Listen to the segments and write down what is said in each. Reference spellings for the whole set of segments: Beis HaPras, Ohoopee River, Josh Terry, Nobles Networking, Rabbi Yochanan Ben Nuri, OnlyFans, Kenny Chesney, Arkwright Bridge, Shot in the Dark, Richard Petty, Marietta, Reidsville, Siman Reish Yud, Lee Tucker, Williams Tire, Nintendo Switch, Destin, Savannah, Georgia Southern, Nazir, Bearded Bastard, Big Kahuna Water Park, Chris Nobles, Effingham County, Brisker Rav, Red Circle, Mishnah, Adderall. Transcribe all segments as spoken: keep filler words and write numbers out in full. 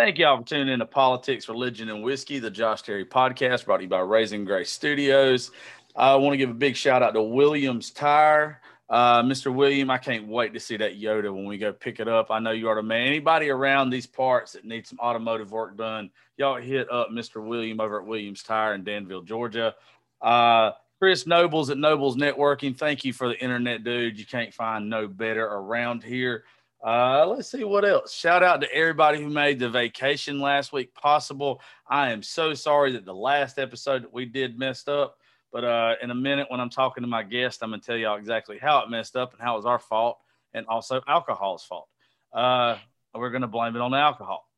Thank y'all for tuning in to Politics, Religion, and Whiskey, the Josh Terry podcast brought to you by Raising Grace Studios. I want to give a big shout out to Williams Tire. Uh, Mister William, I can't wait to see that Yoda when we go pick it up. I know you are the man. Anybody around these parts that needs some automotive work done, y'all hit up Mister William over at Williams Tire in Danville, Georgia. Uh, Chris Nobles at Nobles Networking. Thank you for the internet, dude. You can't find no better around here. Uh, let's see what else. Shout out to everybody who made the vacation last week possible. I am so sorry that the last episode that we did messed up, but uh, in a minute when I'm talking to my guest, I'm going to tell y'all exactly how it messed up and how it was our fault and also alcohol's fault. Uh, we're going to blame it on the alcohol,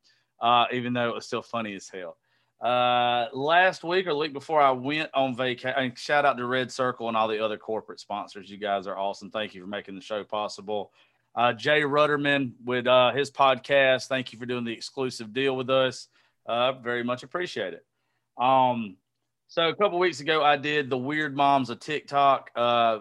uh, even though it was still funny as hell. Uh, last week or the week before I went on vacation, and shout out to Red Circle and all the other corporate sponsors. You guys are awesome. Thank you for making the show possible. Uh, Jay Rudderman with uh, his podcast. Thank you for doing the exclusive deal with us. Uh, very much appreciate it. Um, so a couple weeks ago, I did the Weird Moms of TikTok. Uh,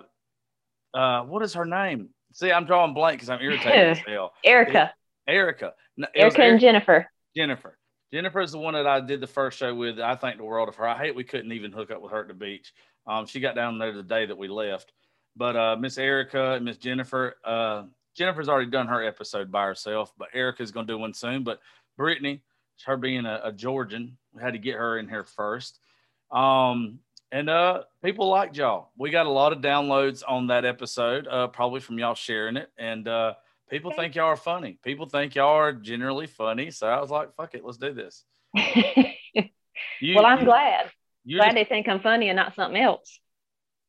uh, what is her name? See, I'm drawing blank because I'm irritated as hell. Erica. It, Erica. No, it Erica and Erica. Jennifer. Jennifer. Jennifer is the one that I did the first show with. I think the world of her. I hate we couldn't even hook up with her at the beach. Um, she got down there the day that we left. But uh, Miss Erica and Miss Jennifer, uh, Jennifer's already done her episode by herself, but Erica's going to do one soon. But Brittany, her being a, a Georgian, we had to get her in here first. Um, and uh, people liked y'all. We got a lot of downloads on that episode, uh, probably from y'all sharing it. And uh, people okay. think y'all are funny. People think y'all are generally funny. So I was like, fuck it, let's do this. you, well, I'm you, glad. Glad just, they think I'm funny and not something else.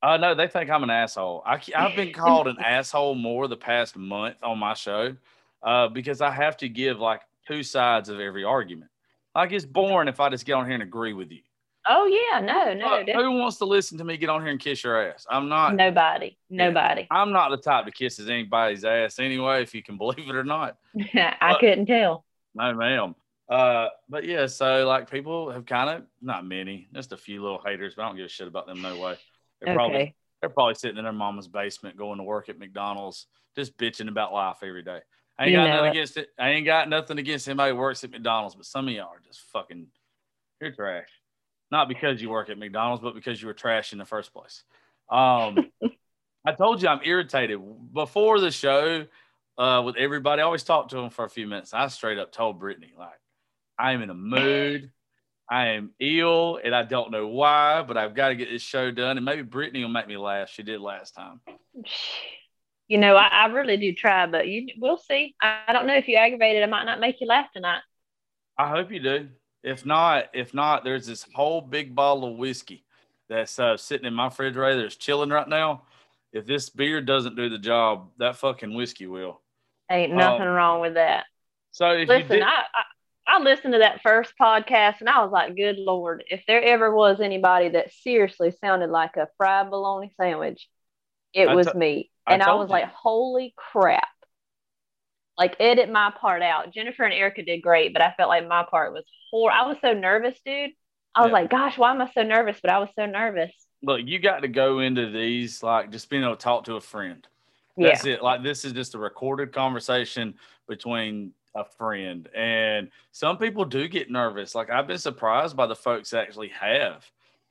Uh, no, they think I'm an asshole. I, I've been called an asshole more the past month on my show uh, because I have to give like two sides of every argument. Like it's boring if I just get on here and agree with you. Oh, yeah. No, no. Like, who wants to listen to me get on here and kiss your ass? I'm not. Nobody. Nobody. I'm not the type to kiss anybody's ass anyway, if you can believe it or not. I but, couldn't tell. No, ma'am. Uh, but yeah, so like people have kind of, not many, just a few little haters, but I don't give a shit about them no way. They're, okay. probably, they're probably sitting in their mama's basement going to work at McDonald's, just bitching about life every day. I ain't got nothing against it. I ain't got nothing against anybody who works at McDonald's, but some of y'all are just fucking, you're trash. Not because you work at McDonald's, but because you were trash in the first place. Um, I told you I'm irritated. Before the show uh, with everybody, I always talk to them for a few minutes. I straight up told Brittany, like, I'm in a mood. I am ill and I don't know why, but I've got to get this show done. And maybe Brittany will make me laugh. She did last time. You know, I, I really do try, but you, we'll see. I don't know if you're aggravated. I might not make you laugh tonight. I hope you do. If not, if not, there's this whole big bottle of whiskey that's uh, sitting in my refrigerator. That's chilling right now. If this beer doesn't do the job, that fucking whiskey will. Ain't nothing um, wrong with that. So if listen, you did- I. I I listened to that first podcast and I was like, good Lord, if there ever was anybody that seriously sounded like a fried bologna sandwich, it I was t- me. And I, I was you. like, holy crap. Like, edit my part out. Jennifer and Erica did great, but I felt like my part was horrible. I was so nervous, dude. I was yeah. like, gosh, why am I so nervous? But I was so nervous. Look, you got to go into these, like, just being able to talk to a friend. That's yeah. it. Like, this is just a recorded conversation between a friend, and some people do get nervous. Like, I've been surprised by the folks that actually have.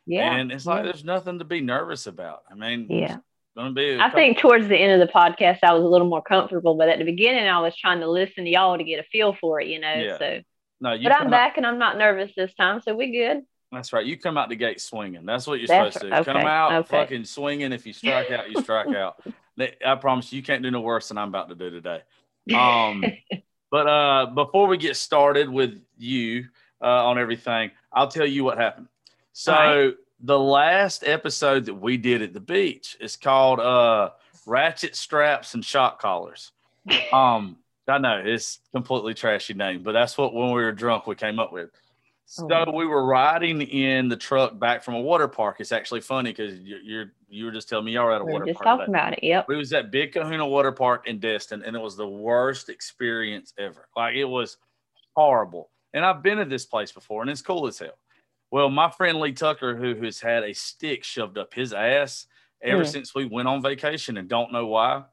Yeah. And it's like, yeah. there's nothing to be nervous about. I mean, yeah. Gonna be I think towards the end of the podcast, I was a little more comfortable, but at the beginning, I was trying to listen to y'all to get a feel for it, you know? Yeah. So, no, you but I'm out, back and I'm not nervous this time, so we good. That's right. You come out the gate swinging. That's what you're that's supposed right. to do. Okay. Come out okay. fucking swinging. If you strike out, you strike out. I promise you, you can't do no worse than I'm about to do today. Um, But uh, before we get started with you uh, on everything, I'll tell you what happened. So right. the last episode that we did at the beach is called uh, Ratchet Straps and Shock Collars. Um, I know it's completely trashy name, but that's what when we were drunk we came up with. So oh. we were riding in the truck back from a water park. It's actually funny because you're, you're you were just telling me y'all were at a we water just park. Just talking today. About it. Yep. We was at Big Kahuna Water Park in Destin, and it was the worst experience ever. Like, it was horrible. And I've been to this place before, and it's cool as hell. Well, my friend Lee Tucker, who has had a stick shoved up his ass ever mm. since we went on vacation, and don't know why,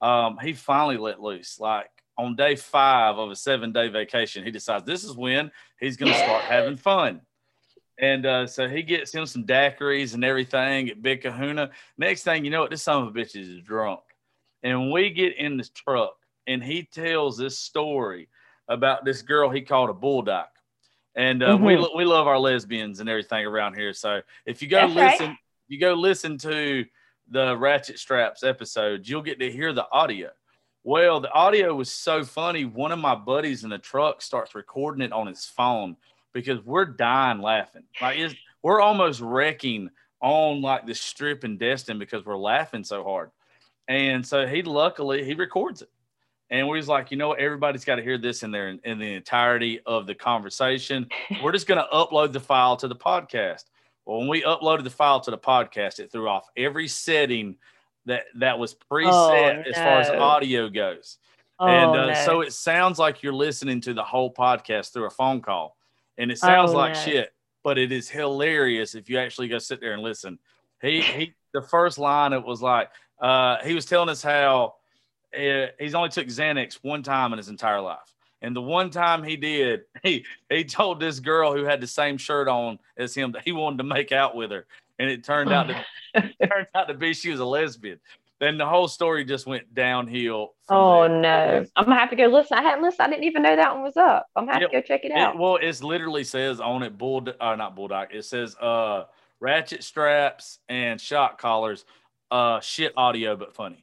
um, he finally let loose. Like, on day five of a seven-day vacation, he decides this is when he's going to start having fun. And uh, so he gets him some daiquiris and everything at Big Kahuna. Next thing you know, this son of a bitch is drunk. And we get in this truck, and he tells this story about this girl he called a bulldock. And uh, mm-hmm. we lo- we love our lesbians and everything around here. So if you go That's listen, right. you go listen to the Ratchet Straps episodes, you'll get to hear the audio. Well, the audio was so funny. One of my buddies in the truck starts recording it on his phone because we're dying laughing. Like it's, we're almost wrecking on like the strip in Destin because we're laughing so hard. And so he luckily he records it. And we was like, you know, everybody's got to hear this in there in, in the entirety of the conversation. We're just going to upload the file to the podcast. Well, when we uploaded the file to the podcast, it threw off every setting that, that was preset oh, no. as far as audio goes. Oh, and uh, no. so it sounds like you're listening to the whole podcast through a phone call. And it sounds oh, like no. shit, but it is hilarious if you actually go sit there and listen. He, he the first line, it was like, uh, he was telling us how, he's only took Xanax one time in his entire life. And the one time he did, he, he told this girl who had the same shirt on as him that he wanted to make out with her. And it turned out to, it turned out to be she was a lesbian. Then the whole story just went downhill. Oh, there. no. I'm going to have to go listen. I hadn't listened. I didn't even know that one was up. I'm going to have yeah, to go check it out. It, well, it literally says on it, bull, uh, not Bulldog, it says uh, Ratchet Straps and Shock Collars, uh, shit audio but funny.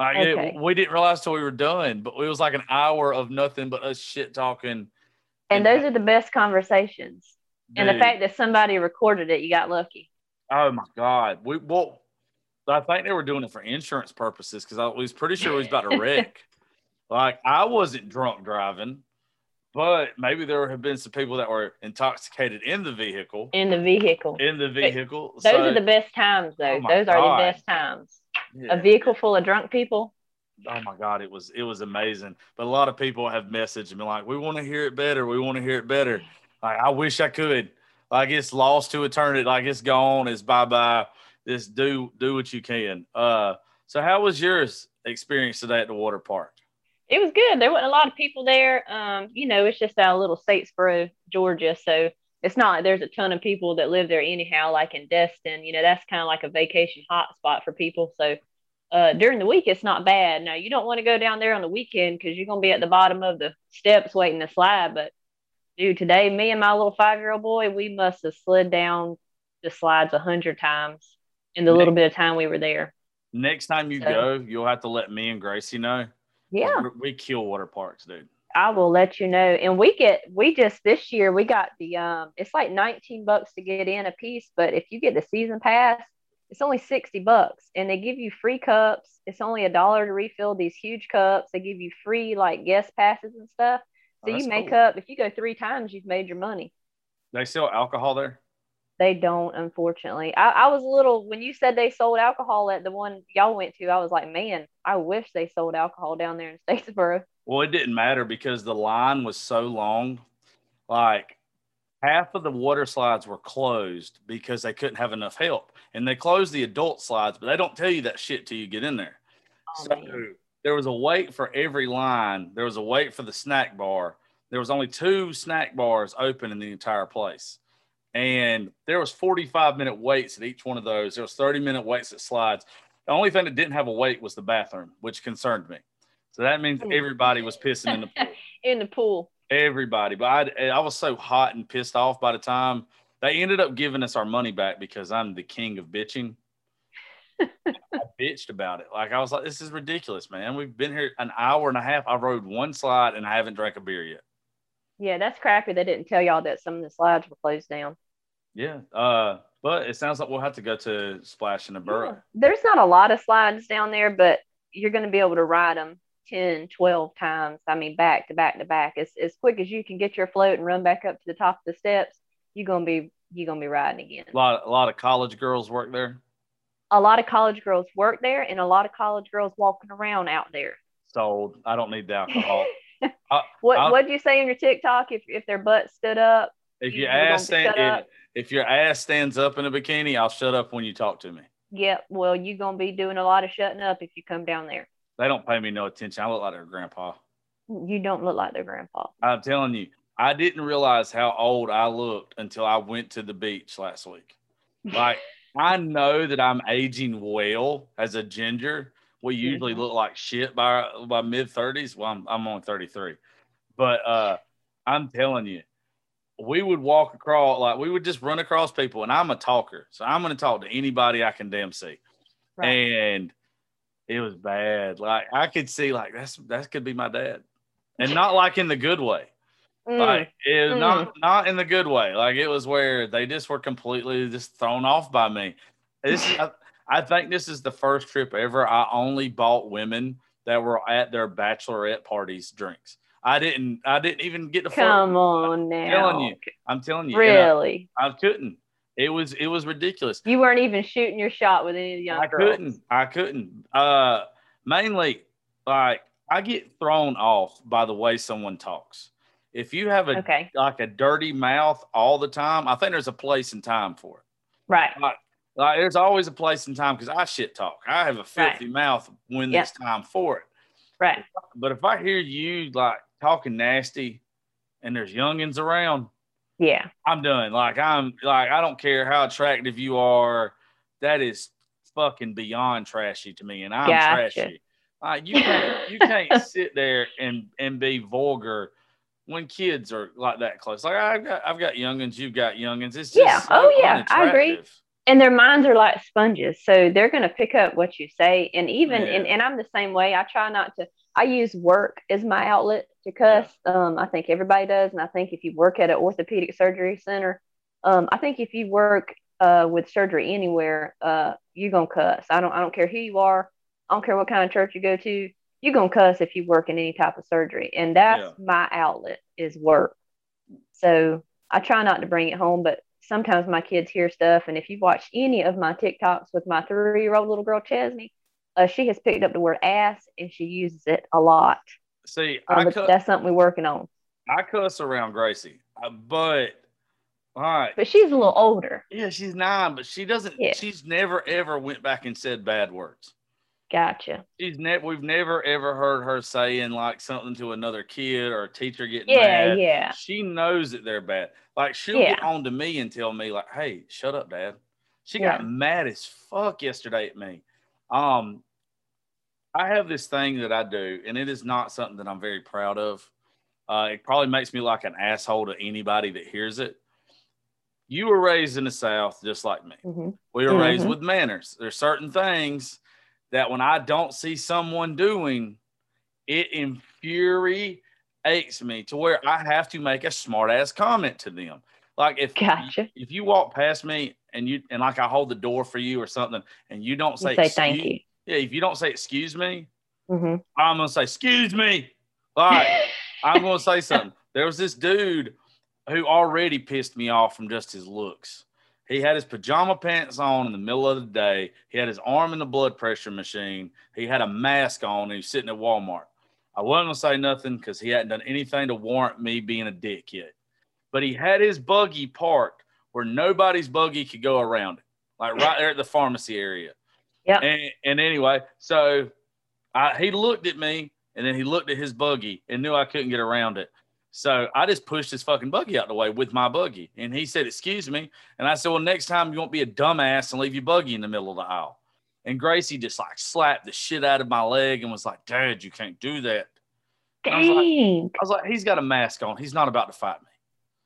Like okay. it, we didn't realize till we were done, but it was like an hour of nothing but us shit talking. And, and those are the best conversations. Dude. And the fact that somebody recorded it, you got lucky. Oh my God. We well, I think they were doing it for insurance purposes because I was pretty sure we was about to wreck. Like I wasn't drunk driving, but maybe there have been some people that were intoxicated in the vehicle. In the vehicle. In the vehicle. But those so, are the best times, though. Oh those God. are the best times. Yeah. A vehicle full of drunk people. Oh my God, it was it was amazing. But a lot of people have messaged me like, "We want to hear it better. We want to hear it better." Like I wish I could. Like it's lost to eternity. Like it's gone. It's bye bye. Just do do what you can. Uh, so how was your experience today at the water park? It was good. There wasn't a lot of people there. Um, you know, it's just our little Statesboro, Georgia. So it's not like there's a ton of people that live there anyhow, like in Destin, you know, that's kind of like a vacation hotspot for people. So uh, during the week, it's not bad. Now, you don't want to go down there on the weekend because you're going to be at the bottom of the steps waiting to slide. But dude, today, me and my little five-year-old boy, we must have slid down the slides a hundred times in the next, little bit of time we were there. Next time you so, go, you'll have to let me and Gracie know. Yeah. We kill water parks, dude. I will let you know. And we get, we just, this year we got the, um, it's like nineteen bucks to get in a piece, but if you get the season pass, it's only sixty bucks and they give you free cups. It's only a dollar to refill these huge cups. They give you free like guest passes and stuff. So oh, you make cool. up, if you go three times, you've made your money. They sell alcohol there? They don't, unfortunately. I, I was a little, when you said they sold alcohol at the one y'all went to, I was like, man, I wish they sold alcohol down there in Statesboro. Well, it didn't matter because the line was so long. Like half of the water slides were closed because they couldn't have enough help. And they closed the adult slides, but they don't tell you that shit till you get in there. Oh, so man. There was a wait for every line. There was a wait for the snack bar. There was only two snack bars open in the entire place. And there was forty-five minute waits at each one of those. There was thirty minute waits at slides. The only thing that didn't have a wait was the bathroom, which concerned me. So that means everybody was pissing in the pool. in the pool. Everybody. But I, I was so hot and pissed off by the time they ended up giving us our money back because I'm the king of bitching. I bitched about it. Like I was like, this is ridiculous, man. We've been here an hour and a half. I rode one slide and I haven't drank a beer yet. Yeah, that's crappy. They didn't tell y'all that some of the slides were closed down. Yeah. Uh, but it sounds like we'll have to go to Splash in the Burrow. Yeah. There's not a lot of slides down there, but you're going to be able to ride them ten, twelve times. I mean, back to back to back. As as quick as you can get your float and run back up to the top of the steps, you're gonna be you're gonna be riding again. A lot, a lot of college girls work there. A lot of college girls work there, and a lot of college girls walking around out there. Sold. I don't need the alcohol. I, what I, What'd you say in your TikTok? If if their butt stood up, if your ass stand, if, if your ass stands up in a bikini, I'll shut up when you talk to me. Yeah, well, you're gonna be doing a lot of shutting up if you come down there. They don't pay me no attention. I look like their grandpa. you don't look like their grandpa. I'm telling you, I didn't realize how old I looked until I went to the beach last week. Like, I know that I'm aging well as a ginger. We usually look like shit by by mid thirties. Well, I'm I'm only thirty-three. But uh, I'm telling you, we would walk across, like, we would just run across people. And I'm a talker, so I'm going to talk to anybody I can damn see. Right. And it was bad. Like, I could see, like, that's that could be my dad. And not, like, in the good way. Mm. Like, it was mm. not, not in the good way. Like, it was where they just were completely just thrown off by me. This is... I think this is the first trip ever I only bought women that were at their bachelorette parties drinks. I didn't. I didn't even get to. Come on now. I'm telling you. I'm telling you. Really? I, I couldn't. It was. It was ridiculous. You weren't even shooting your shot with any of the young I girls. I couldn't. I couldn't. Uh, mainly, like, I get thrown off by the way someone talks. If you have a okay. like a dirty mouth all the time, I think there's a place and time for it. Right. Like, Like, there's always a place and time, because I shit talk. I have a filthy right. mouth when yep. there's time for it. Right. But if I hear you, like, talking nasty and there's youngins around, yeah, I'm done. Like, I'm like, I don't care how attractive you are. That is fucking beyond trashy to me. And I'm yeah, trashy. Like, you can't, you can't sit there and, and be vulgar when kids are like that close. Like, I've got, I've got youngins. You've got youngins. It's just yeah. So oh, yeah. I agree. And their minds are like sponges, so they're going to pick up what you say. And even, yeah. and, and I'm the same way. I try not to, I use work as my outlet to cuss. Yeah. Um, I think everybody does. And I think if you work at an orthopedic surgery center, um, I think if you work uh, with surgery anywhere, uh, you're going to cuss. I don't, I don't care who you are. I don't care what kind of church you go to. You're going to cuss if you work in any type of surgery. And that's yeah. my outlet is work. So I try not to bring it home, but sometimes my kids hear stuff. And if you watch any of my TikToks with my three-year-old little girl, Chesney, uh, she has picked up the word ass, and she uses it a lot. See, um, I cuss, that's something we're working on. I cuss around Gracie, but all right. But she's a little older. Yeah, she's nine, but she doesn't, yeah. she's never, ever went back and said bad words. Gotcha. She's ne- We've never, ever heard her saying, like, something to another kid or a teacher getting yeah, mad. Yeah, yeah. She knows that they're bad. Like, she'll yeah. get on to me and tell me, like, hey, shut up, Dad. She yeah. got mad as fuck yesterday at me. Um, I have this thing that I do, and it is not something that I'm very proud of. Uh, it probably makes me like an asshole to anybody that hears it. You were raised in the South just like me. Mm-hmm. We were mm-hmm. raised with manners. There's certain things that when I don't see someone doing, it infuriates me to where I have to make a smart ass comment to them. Like, if gotcha. you, if you walk past me and you and like I hold the door for you or something, and you don't say, you say thank you. Yeah, if you don't say excuse me, mm-hmm. I'm gonna say excuse me. Like, I'm gonna say something. There was this dude who already pissed me off from just his looks. He had his pajama pants on in the middle of the day. He had his arm in the blood pressure machine. He had a mask on, and he was sitting at Walmart. I wasn't going to say nothing because he hadn't done anything to warrant me being a dick yet. But he had his buggy parked where nobody's buggy could go around it, like right there at the pharmacy area. Yeah. And, and anyway, so I, he looked at me, and then he looked at his buggy and knew I couldn't get around it. So I just pushed his fucking buggy out the way with my buggy. And he said, excuse me. And I said, well, next time you won't be a dumbass and leave your buggy in the middle of the aisle. And Gracie just like slapped the shit out of my leg and was like, Dad, you can't do that. Dang. I was like, I was like, he's got a mask on. He's not about to fight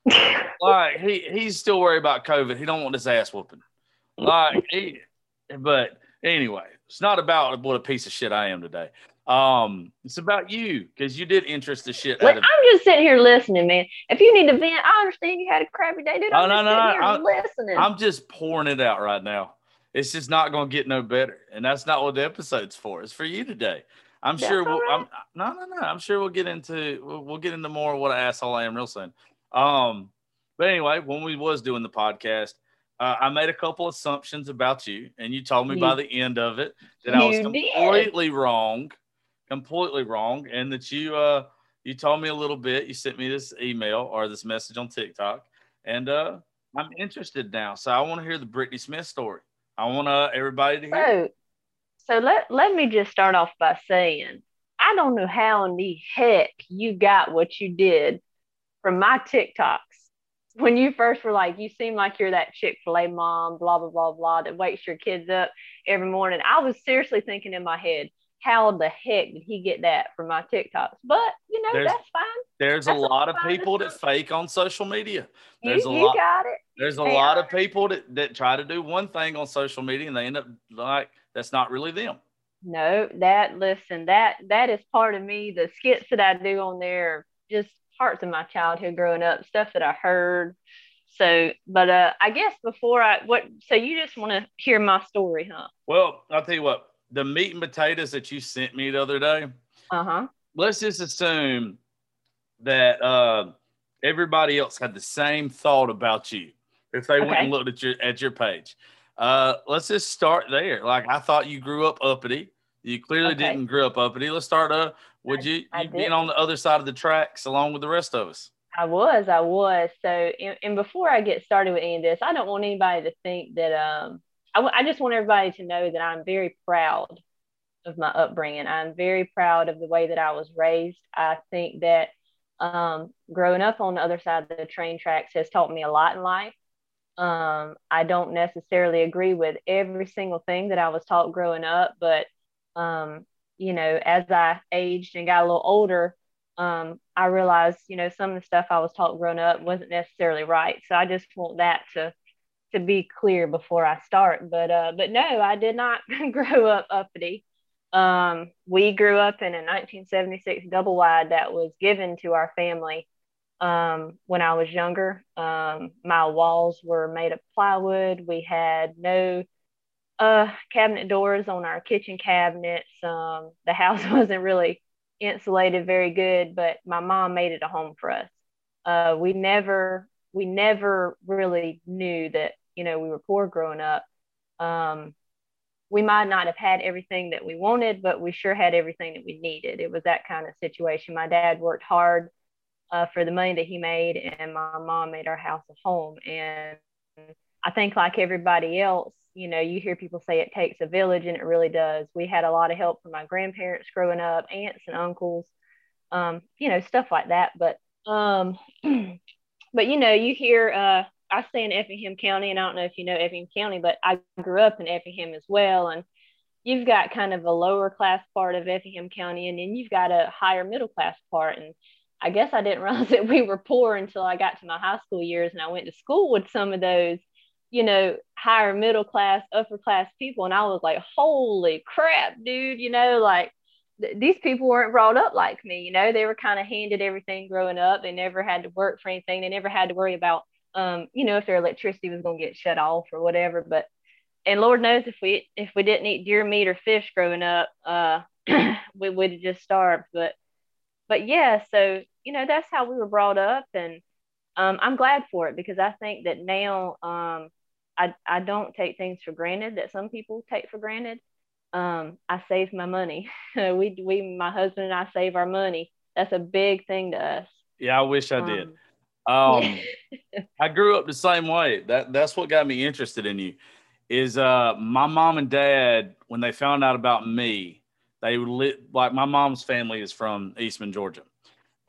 me. Like, he, he's still worried about COVID. He don't want his ass whooping. Like, he, but anyway, it's not about what a piece of shit I am today. Um, it's about you, because you did interest the shit out of me. I'm just sitting here listening, man. If you need to vent, I understand you had a crappy day, dude. I'm oh, no, just no, no, here I'm, listening. I'm just pouring it out right now. It's just not going to get no better, and that's not what the episode's for. It's for you today. I'm that's sure. We'll, right. I'm, no, no, no. I'm sure we'll get into we'll, we'll get into more of what an asshole I am real soon. Um, but anyway, when we was doing the podcast, Uh, I made a couple assumptions about you, and you told me you, by the end of it that I was completely did. wrong, completely wrong, and that you uh, you told me a little bit. You sent me this email or this message on TikTok, and uh, I'm interested now. So I want to hear the Brittany Smith story. I want uh, everybody to hear. So, so let let me just start off by saying I don't know how in the heck you got what you did from my TikToks when you first were like, you seem like you're that Chick-fil-A mom, blah, blah, blah, blah, that wakes your kids up every morning. I was seriously thinking in my head, how the heck did he get that from my TikToks? But, you know, there's, that's fine. There's that's a lot of people that fake on social media. There's you, a lot, you got it. There's a and, lot of people that, that try to do one thing on social media and they end up like, that's not really them. No, that, listen, that that is part of me. The skits that I do on there are just parts of my childhood growing up, stuff that I heard. So, but uh, I guess before I, what, so you just want to hear my story, huh? Well, I'll tell you what. The meat and potatoes that you sent me the other day, uh-huh. Let's just assume that uh, everybody else had the same thought about you if they okay. went and looked at your at your page. Uh, let's just start there. Like, I thought you grew up uppity. You clearly okay. didn't grow up uppity. Let's start up. Would I, you, you I being on the other side of the tracks along with the rest of us? I was. I was. So, and, and before I get started with any of this, I don't want anybody to think that um, – I just want everybody to know that I'm very proud of my upbringing. I'm very proud of the way that I was raised. I think that um, growing up on the other side of the train tracks has taught me a lot in life. Um, I don't necessarily agree with every single thing that I was taught growing up, but, um, you know, as I aged and got a little older, um, I realized, you know, some of the stuff I was taught growing up wasn't necessarily right. So I just want that to to be clear before I start, but uh, but no, I did not grow up uppity. Um, we grew up in a nineteen seventy-six double wide that was given to our family um, when I was younger. Um, my walls were made of plywood. We had no uh, cabinet doors on our kitchen cabinets. Um, the house wasn't really insulated very good, but my mom made it a home for us. Uh, we never we never really knew that, you know, we were poor growing up. Um, we might not have had everything that we wanted, but we sure had everything that we needed. It was that kind of situation. My dad worked hard uh, for the money that he made, and my mom made our house a home. And I think like everybody else, you know, you hear people say it takes a village, and it really does. We had a lot of help from my grandparents growing up, aunts and uncles, um, you know, stuff like that. But, um, But, you know, you hear, uh, I stay in Effingham County, and I don't know if you know Effingham County, but I grew up in Effingham as well. And you've got kind of a lower class part of Effingham County, and then you've got a higher middle class part. And I guess I didn't realize that we were poor until I got to my high school years, and I went to school with some of those, you know, higher middle class, upper class people. And I was like, holy crap, dude, you know, like, these people weren't brought up like me, you know, they were kind of handed everything growing up. They never had to work for anything. They never had to worry about, um, you know, if their electricity was going to get shut off or whatever. But, and Lord knows if we, if we didn't eat deer meat or fish growing up, uh, we would have just starved. But, but yeah, so, you know, that's how we were brought up. And, um, I'm glad for it, because I think that now, um, I, I don't take things for granted that some people take for granted. Um, I save my money. we, we, my husband and I save our money. That's a big thing to us. Yeah, I wish I um, did. Um, I grew up the same way. That that's what got me interested in you. Is uh, my mom and dad, when they found out about me, they lit, like my mom's family is from Eastman, Georgia,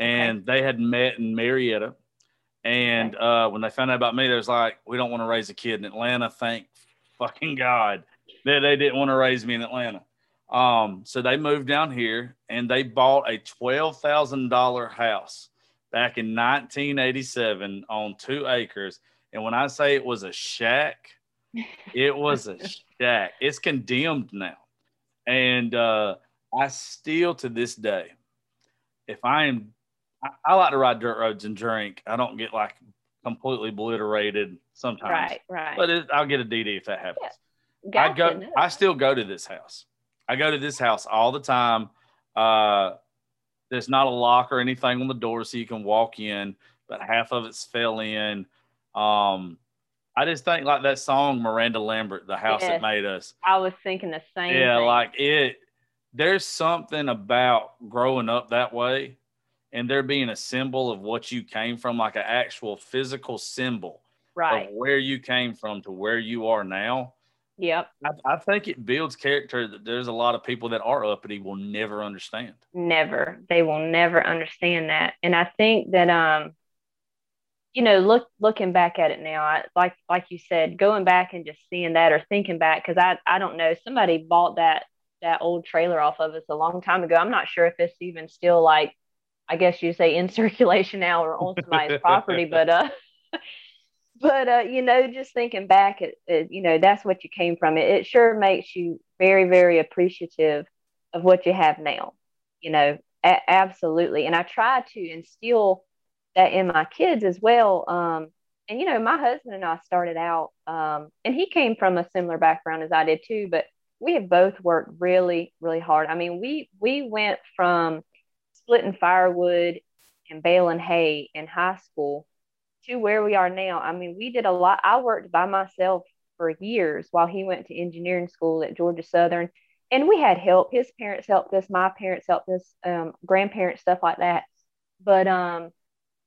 and okay. they had met in Marietta. And okay. uh, when they found out about me, they was like, "We don't want to raise a kid in Atlanta." Thank fucking God. They, they didn't want to raise me in Atlanta. Um, so they moved down here, and they bought a twelve thousand dollars house back in nineteen eighty-seven on two acres. And when I say it was a shack, it was a shack. It's condemned now. And uh, I still, to this day, if I am, I, I like to ride dirt roads and drink. I don't get like completely obliterated sometimes. Right, right. But it, I'll get a D D if that happens. Yeah. Gotcha. I go. I still go to this house. I go to this house all the time. Uh, there's not a lock or anything on the door, so you can walk in. But half of it's fell in. Um, I just think like that song Miranda Lambert, "The House yes, That Made Us." I was thinking the same. Yeah, thing. Like it. There's something about growing up that way, and there being a symbol of what you came from, like an actual physical symbol right. of where you came from to where you are now. Yep. I, I think it builds character that there's a lot of people that are uppity will never understand. Never. They will never understand that. And I think that, um, you know, look, looking back at it now, I, like, like you said, going back and just seeing that or thinking back, cause I, I don't know, somebody bought that, that old trailer off of us a long time ago. I'm not sure if it's even still, like, I guess you say, in circulation now or on somebody's property, but, uh, But, uh, you know, just thinking back, it, it, you know, that's what you came from. It, it sure makes you very, very appreciative of what you have now, you know, a- absolutely. And I try to instill that in my kids as well. Um, and, you know, my husband and I started out, um, and he came from a similar background as I did too, but we have both worked really, really hard. I mean, we, we went from splitting firewood and baling hay in high school to where we are now. I mean, we did a lot. I worked by myself for years while he went to engineering school at Georgia Southern, and we had help. His parents helped us, my parents helped us, um, grandparents, stuff like that. But, um,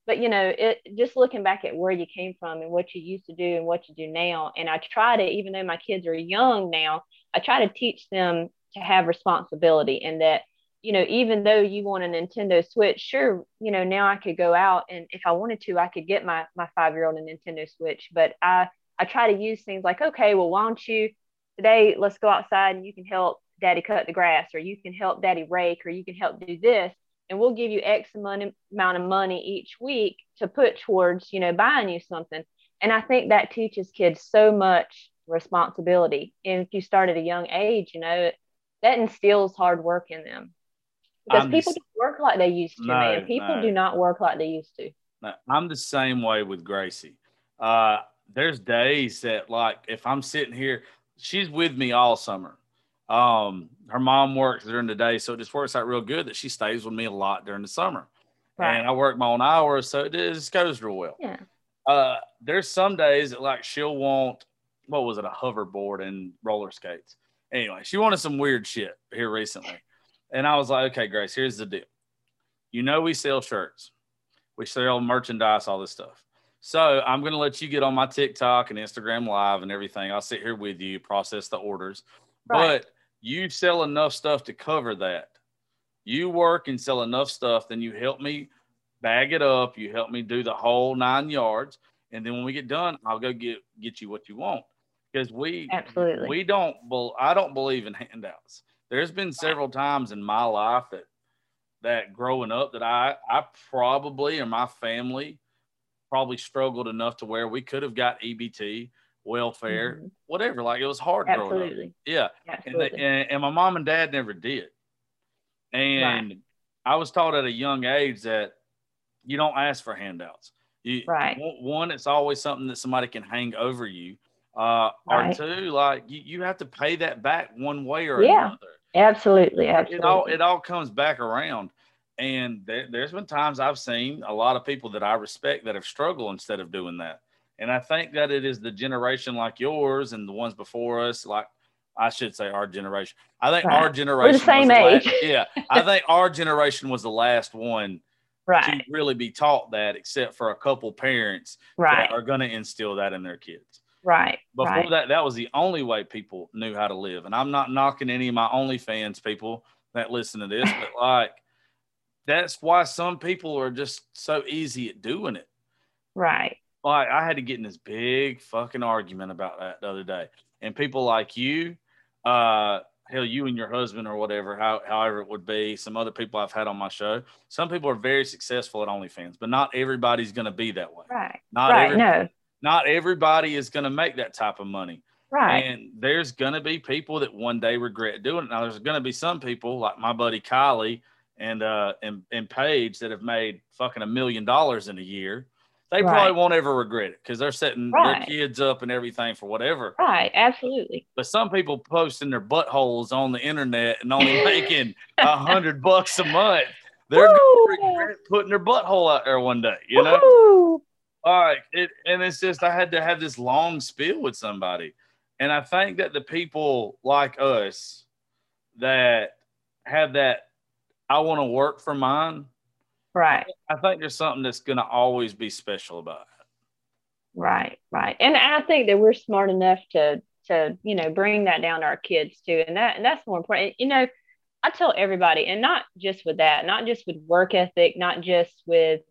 but you know, it just looking back at where you came from and what you used to do and what you do now. And I try to, even though my kids are young now, I try to teach them to have responsibility, and that, you know, even though you want a Nintendo Switch, sure, you know, now I could go out and if I wanted to, I could get my, my five-year-old a Nintendo Switch. But I, I try to use things like, okay, well, why don't you today, let's go outside and you can help daddy cut the grass, or you can help daddy rake, or you can help do this. And we'll give you X amount of money each week to put towards, you know, buying you something. And I think that teaches kids so much responsibility. And if you start at a young age, you know, that instills hard work in them. Because I'm people just, don't work like they used to, no, man. People no. do not work like they used to. No, I'm the same way with Gracie. Uh, there's days that, like, if I'm sitting here, she's with me all summer. Um, her mom works during the day, so it just works out real good that she stays with me a lot during the summer. Right. And I work my own hours, so it just goes real well. Yeah. Uh, there's some days that, like, she'll want, what was it, a hoverboard and roller skates. Anyway, she wanted some weird shit here recently. And I was like, okay, Grace, here's the deal. You know, we sell shirts, we sell merchandise, all this stuff. So I'm going to let you get on my TikTok and Instagram Live and everything. I'll sit here with you, process the orders, right. But you sell enough stuff to cover that. You work and sell enough stuff. Then you help me bag it up. You help me do the whole nine yards. And then when we get done, I'll go get, get you what you want. Because we, Absolutely. we don't, I don't believe in handouts. There's been several times in my life that that growing up that I, I probably, or my family probably struggled enough to where we could have got E B T, welfare, mm-hmm. whatever. Like, it was hard Absolutely. growing up. Yeah. Absolutely. And, they, and, and my mom and dad never did. And right. I was taught at a young age that you don't ask for handouts. You, right. One, it's always something that somebody can hang over you. Uh, right. Or two, like, you, you have to pay that back one way or yeah. another. Absolutely, absolutely. It all it all comes back around, and there, there's been times I've seen a lot of people that I respect that have struggled instead of doing that, and I think that it is the generation like yours and the ones before us, like I should say our generation. I think right. our generation We're the same was the age. Last, yeah, I think our generation was the last one right. to really be taught that, except for a couple parents right. that are going to instill that in their kids. Right. Before right. that, that was the only way people knew how to live. And I'm not knocking any of my OnlyFans people that listen to this, but like, that's why some people are just so easy at doing it. Right. Like, I had to get in this big fucking argument about that the other day. And people like you, uh, hell, you and your husband or whatever, how, however it would be, some other people I've had on my show, some people are very successful at OnlyFans, but not everybody's going to be that way. Right. Not right. everybody. No. Not everybody is going to make that type of money. Right. And there's going to be people that one day regret doing it. Now, there's going to be some people like my buddy Kylie and uh and, and Paige that have made fucking a million dollars in a year. They right. probably won't ever regret it because they're setting right. their kids up and everything for whatever. Right. Absolutely. But some people posting their buttholes on the internet and only making a hundred bucks a month. They're going to regret putting their butthole out there one day, you know? Woo-hoo. Like it, and it's just, I had to have this long spiel with somebody. And I think that the people like us that have that, I want to work for mine. Right. I think there's something that's going to always be special about it. Right. Right. And I think that we're smart enough to, to, you know, bring that down to our kids too. And that, and that's more important. You know, I tell everybody, and not just with that, not just with work ethic, not just with,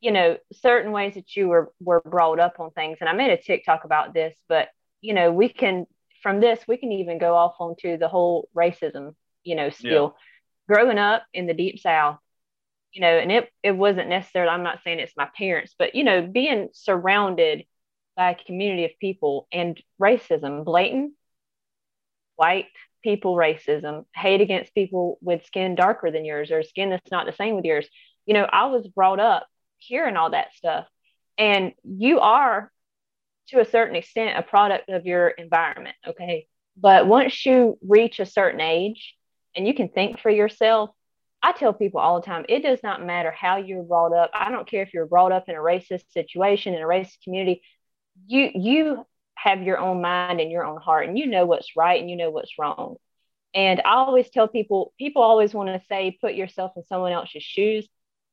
you know, certain ways that you were, were brought up on things. And I made a TikTok about this, but, you know, we can, from this, we can even go off onto the whole racism, you know, still yeah. growing up in the Deep South, you know, and it, it wasn't necessarily, I'm not saying it's my parents, but, you know, being surrounded by a community of people and racism, blatant white people racism, hate against people with skin darker than yours or skin that's not the same with yours. You know, I was brought up hearing all that stuff, and you are to a certain extent a product of your environment. Okay. But once you reach a certain age and you can think for yourself, I tell people all the time, it does not matter how you're brought up. I don't care if you're brought up in a racist situation, in a racist community, you, you have your own mind and your own heart, and you know what's right and you know what's wrong. And I always tell people, people always want to say, put yourself in someone else's shoes.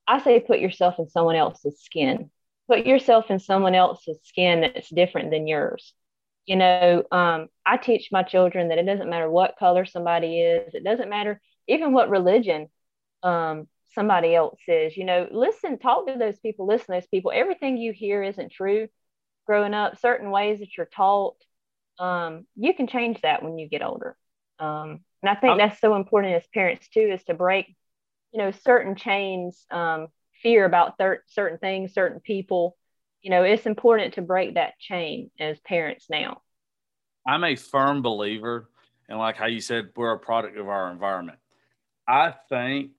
I say, put yourself in someone else's skin. Put yourself in someone else's skin that's different than yours. You know, um, I teach my children that it doesn't matter what color somebody is. It doesn't matter even what religion um, somebody else is. You know, listen, talk to those people, listen to those people. Everything you hear isn't true. Growing up, certain ways that you're taught, um, you can change that when you get older. Um, and I think I'm- that's so important as parents too, is to break, you know, certain chains, um, fear about thir- certain things, certain people. You know, it's important to break that chain as parents now. I'm a firm believer, and like how you said, we're a product of our environment. I think,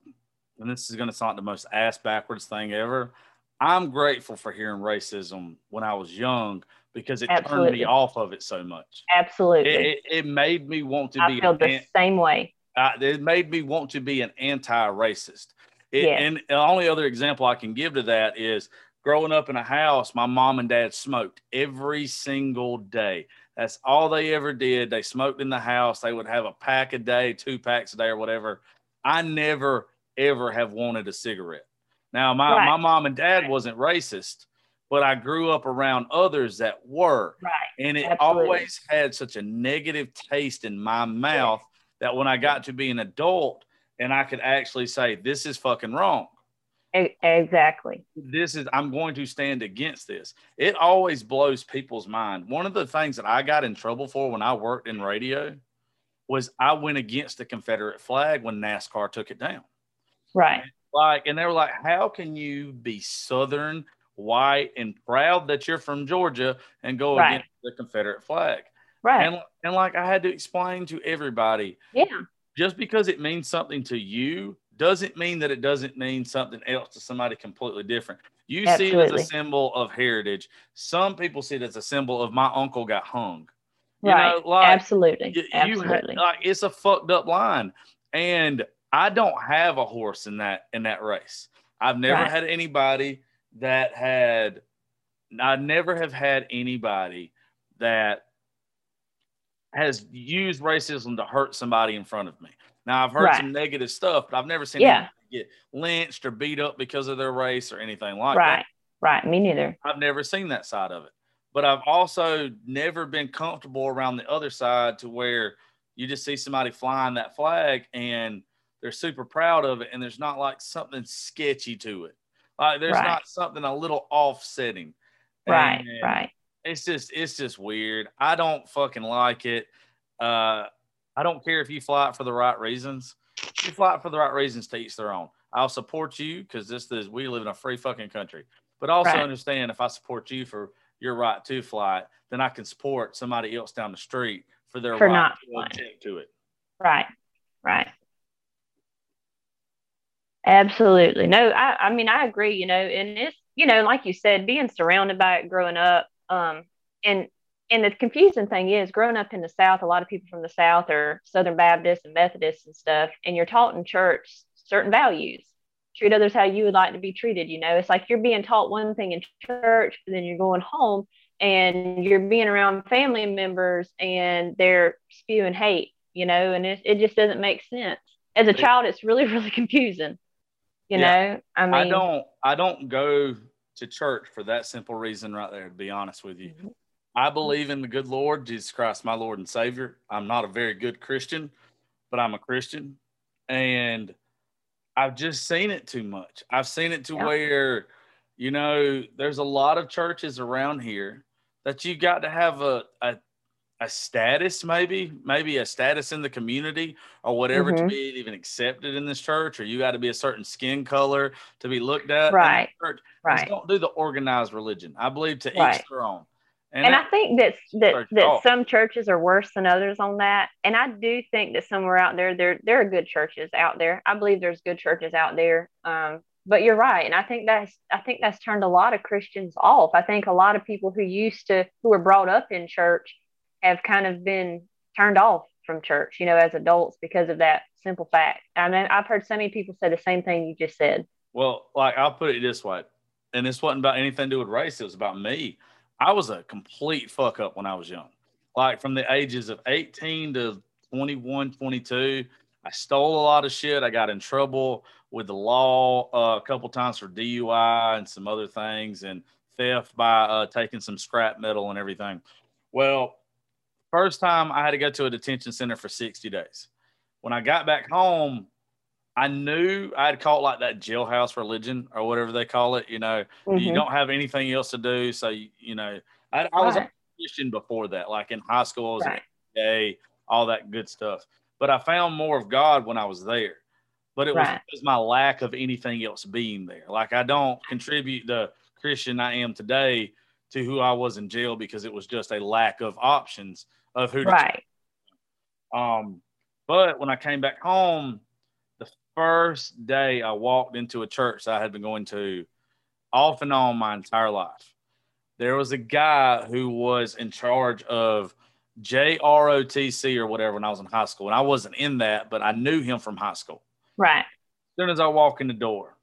and this is going to sound the most ass backwards thing ever, I'm grateful for hearing racism when I was young, because it Absolutely. turned me off of it so much. Absolutely. It, it, it made me want to I be- I feel an, the same way. Uh, it made me want to be an anti-racist. It, yeah. And the only other example I can give to that is growing up in a house, my mom and dad smoked every single day. That's all they ever did. They smoked in the house. They would have a pack a day, two packs a day or whatever. I never, ever have wanted a cigarette. Now, my, right. my mom and dad right. wasn't racist, but I grew up around others that were. Right. And it Absolutely. always had such a negative taste in my mouth yes. that when I got to be an adult, and I could actually say, this is fucking wrong. Exactly. This is, I'm going to stand against this. It always blows people's mind. One of the things that I got in trouble for when I worked in radio was I went against the Confederate flag when NASCAR took it down. Right. Like, and they were like, how can you be Southern, white, and proud that you're from Georgia and go right. against the Confederate flag? Right. And, and like I had to explain to everybody. Yeah. Just because it means something to you doesn't mean that it doesn't mean something else to somebody completely different. You Absolutely. see it as a symbol of heritage. Some people see it as a symbol of my uncle got hung. You right. know, like, Absolutely. You, Absolutely. You, like, it's a fucked up line. And I don't have a horse in that, in that race. I've never right. had anybody that had, I never have had anybody that has used racism to hurt somebody in front of me. Now, I've heard right. some negative stuff, but I've never seen yeah. anybody get lynched or beat up because of their race or anything like right. that. Right, right. Me neither. I've never seen that side of it. But I've also never been comfortable around the other side to where you just see somebody flying that flag and they're super proud of it, and there's not like something sketchy to it. Like there's right. not something a little offsetting. Right, and, right. It's just, it's just weird. I don't fucking like it. Uh, I don't care if you fly it for the right reasons. If you fly it for the right reasons, to each their own. I'll support you because this is, we live in a free fucking country. But also right. understand, if I support you for your right to fly it, then I can support somebody else down the street for their for right not to object to it. Right, right. Absolutely. No, I, I mean, I agree, you know, and it's, you know, like you said, being surrounded by it growing up. Um, and, and the confusing thing is growing up in the South, a lot of people from the South are Southern Baptists and Methodists and stuff. And you're taught in church certain values, treat others how you would like to be treated. You know, it's like you're being taught one thing in church, but then you're going home and you're being around family members and they're spewing hate, you know, and it, it just doesn't make sense. As a child, it's really, really confusing. You yeah. know, I mean, I don't, I don't go to church for that simple reason right there, to be honest with you. I believe in the good Lord, Jesus Christ, my Lord and Savior. I'm not a very good Christian, but I'm a Christian. And I've just seen it too much. I've seen it to yeah. where, you know, there's a lot of churches around here that you got to have a, a, a status, maybe, maybe a status in the community or whatever mm-hmm. to be even accepted in this church, or you got to be a certain skin color to be looked at. Right. Church. Right. Just don't do the organized religion. I believe to right. each their own. And, and that, I think that, that, that some churches are worse than others on that. And I do think that somewhere out there, there, there are good churches out there. I believe there's good churches out there. Um, but you're right. And I think that's, I think that's turned a lot of Christians off. I think a lot of people who used to, who were brought up in church have kind of been turned off from church, you know, as adults because of that simple fact. I mean, I've heard so many people say the same thing you just said. Well, like, I'll put it this way, and this wasn't about anything to do with race. It was about me. I was a complete fuck up when I was young. Like, from the ages of eighteen to twenty-one, twenty-two, I stole a lot of shit. I got in trouble with the law uh, a couple times for D U I and some other things, and theft by uh, taking some scrap metal and everything. Well, first time I had to go to a detention center for sixty days. When I got back home, I knew I had caught like that jailhouse religion or whatever they call it. You know, mm-hmm. you don't have anything else to do. So, you, you know, I, I was right. a Christian before that, like in high school, I was right. a gay, all that good stuff. But I found more of God when I was there. But it right. was because my lack of anything else being there. Like, I don't contribute the Christian I am today to who I was in jail, because it was just a lack of options of who to right. Um, but when I came back home, first day I walked into a church I had been going to off and on my entire life. There was a guy who was in charge of J R O T C or whatever when I was in high school. And I wasn't in that, but I knew him from high school. Right. As soon as I walk in the door,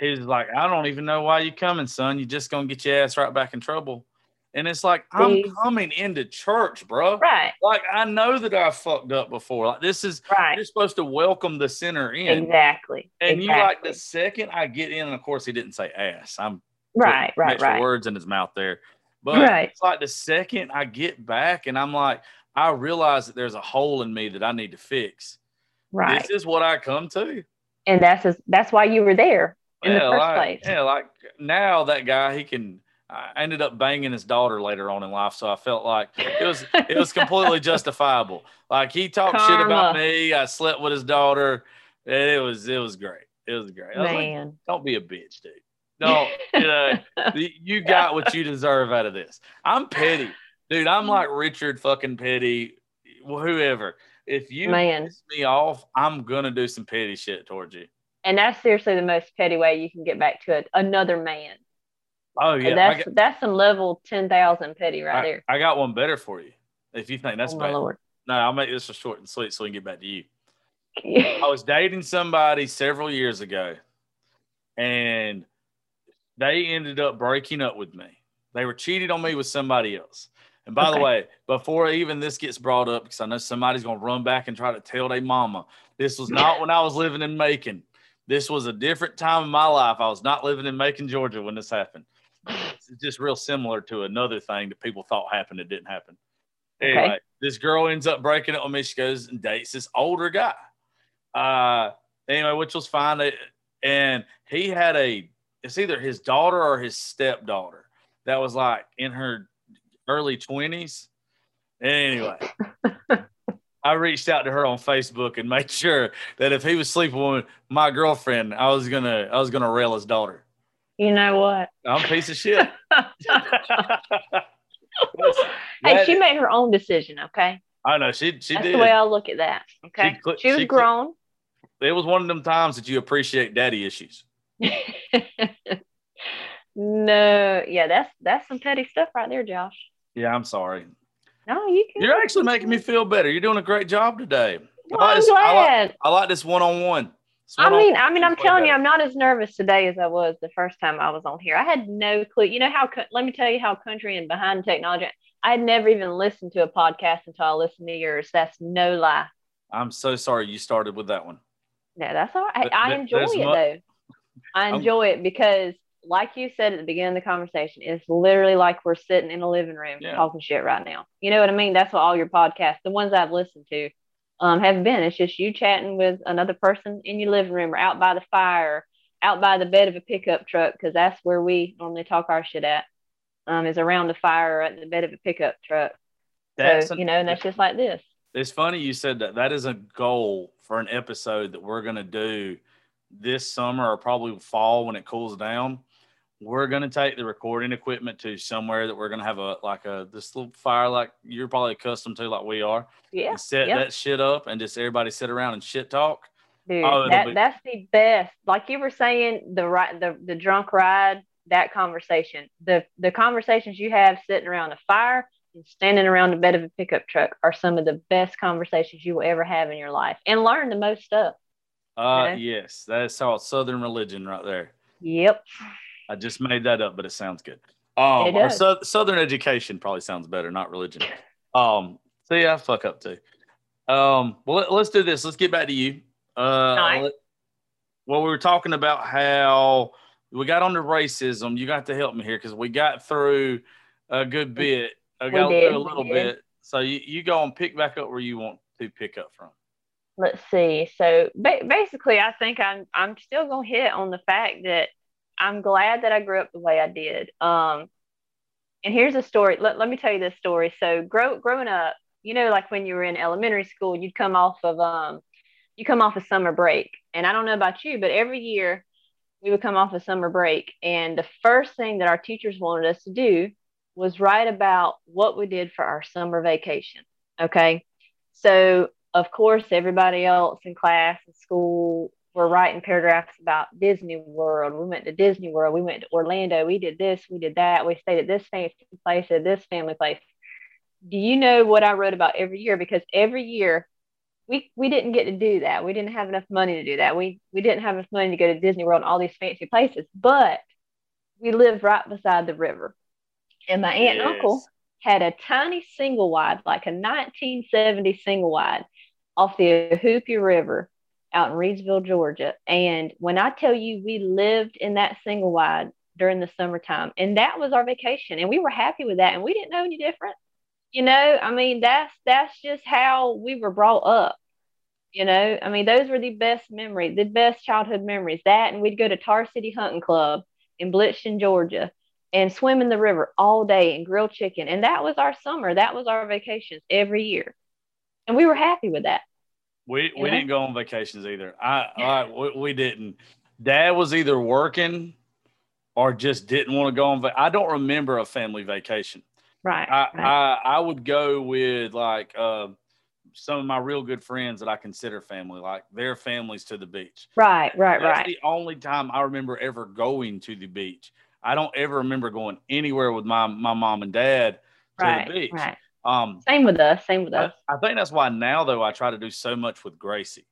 he was like, I don't even know why you're coming, son. You're just going to get your ass right back in trouble. And it's like, please. I'm coming into church, bro. Right. Like, I know that I fucked up before. Like, this is, right. you're supposed to welcome the sinner in. Exactly. And exactly. you like, the second I get in, and of course he didn't say ass. I'm right, putting right, extra right. words in his mouth there. But right. it's like the second I get back and I'm like, I realize that there's a hole in me that I need to fix. Right. This is what I come to. And that's, just, that's why you were there in yeah, the first like, place. Yeah, like now that guy, he can... I ended up banging his daughter later on in life, so I felt like it was it was completely justifiable. Like, he talked Karma. shit about me. I slept with his daughter. And it was it was great. It was great. I was Man. like, don't be a bitch, dude. Don't you know? You got what you deserve out of this. I'm petty, dude. I'm like Richard fucking Petty, whoever. If you Man. piss me off, I'm gonna do some petty shit towards you. And that's seriously the most petty way you can get back to a, another man. Oh yeah, and that's got, that's some level ten thousand petty right I, there. I got one better for you, if you think that's oh, bad. Lord. No, I'll make this short and sweet so we can get back to you. I was dating somebody several years ago, and they ended up breaking up with me. They were cheated on me with somebody else. And by okay. the way, before even this gets brought up, because I know somebody's gonna run back and try to tell their mama, this was not when I was living in Macon. This was a different time in my life. I was not living in Macon, Georgia when this happened. It's just real similar to another thing that people thought happened that didn't happen. Anyway, okay. this girl ends up breaking up with me. She goes and dates this older guy. Uh, anyway, which was fine. And he had a, it's either his daughter or his stepdaughter that was like in her early twenties. Anyway, I reached out to her on Facebook and made sure that if he was sleeping with my girlfriend, I was gonna, I was gonna rail his daughter. You know what? I'm a piece of shit. Hey, she made her own decision, okay? I know. She she That's did. That's the way I look at that, okay? She, cl- she was she cl- grown. It was one of them times that you appreciate daddy issues. No. Yeah, that's that's some petty stuff right there, Josh. Yeah, I'm sorry. No, you can. You're actually making me feel better. You're doing a great job today. Well, I like I'm this, glad. I like, I like this one-on-one. So I mean, I mean, I'm telling better. you, I'm not as nervous today as I was the first time I was on here. I had no clue. You know how, let me tell you how country and behind technology, I had never even listened to a podcast until I listened to yours. That's no lie. I'm so sorry you started with that one. No, that's all right. But, I enjoy it much- though. I enjoy it because like you said at the beginning of the conversation, it's literally like we're sitting in a living room yeah. talking shit right now. You know what I mean? That's what all your podcasts, the ones I've listened to, um, have been. It's just you chatting with another person in your living room or out by the fire, out by the bed of a pickup truck, because that's where we normally talk our shit at, um, is around the fire or at the bed of a pickup truck. That's so, an, you know, and that's just like this. It's funny you said that. That is a goal for an episode that we're going to do this summer or probably fall when it cools down. We're going to take the recording equipment to somewhere that we're going to have a like a this little fire like you're probably accustomed to, like we are. Yeah. And set yep. that shit up and just everybody sit around and shit talk. Dude, oh, that, be- that's the best. Like you were saying, the right the, the drunk ride, that conversation. The the conversations you have sitting around a fire and standing around the bed of a pickup truck are some of the best conversations you will ever have in your life and learn the most stuff. Uh, okay. Yes, that's all Southern religion right there. Yep. I just made that up, but it sounds good. Um, it does. Or so- Southern education probably sounds better, not religion. Um, see, I fuck up too. Um, well, let, let's do this. Let's get back to you. Uh, nice. let, well, we were talking about how we got onto racism. You got to help me here because we got through a good bit. I got did, a little bit. So you, you go and pick back up where you want to pick up from. Let's see. So ba- basically, I think I'm I'm still gonna hit on the fact that I'm glad that I grew up the way I did. Um, and here's a story. Let, let me tell you this story. So grow, growing up, you know, like when you were in elementary school, you'd come off of um, you come off of summer break. And I don't know about you, but every year we would come off of summer break, and the first thing that our teachers wanted us to do was write about what we did for our summer vacation. Okay, so. Of course, everybody else in class and school were writing paragraphs about Disney World. We went to Disney World. We went to Orlando. We did this. We did that. We stayed at this fancy place, at this family place. Do you know what I wrote about every year? Because every year we we didn't get to do that. We didn't have enough money to do that. We we didn't have enough money to go to Disney World and all these fancy places. But we lived right beside the river. And my aunt yes. and uncle had a tiny single wide, like a nineteen seventy single wide, off the Ohoopee River out in Reidsville, Georgia. And when I tell you we lived in that single wide during the summertime, and that was our vacation, and we were happy with that, and we didn't know any different. You know, I mean, that's that's just how we were brought up. You know, I mean, those were the best memories, the best childhood memories. That, and we'd go to Tar City Hunting Club in Blitzeton, Georgia, and swim in the river all day and grill chicken. And that was our summer. That was our vacations every year. And we were happy with that. We we know? didn't go on vacations either. I, I we, we didn't. Dad was either working or just didn't want to go on. Va- I don't remember a family vacation. Right. I right. I, I would go with like uh, some of my real good friends that I consider family, like their families to the beach. Right. Right. That's right. The only time I remember ever going to the beach. I don't ever remember going anywhere with my my mom and dad to right, the beach. Right. Um, same with us. Same with us. I, I think that's why now, though, I try to do so much with Gracie.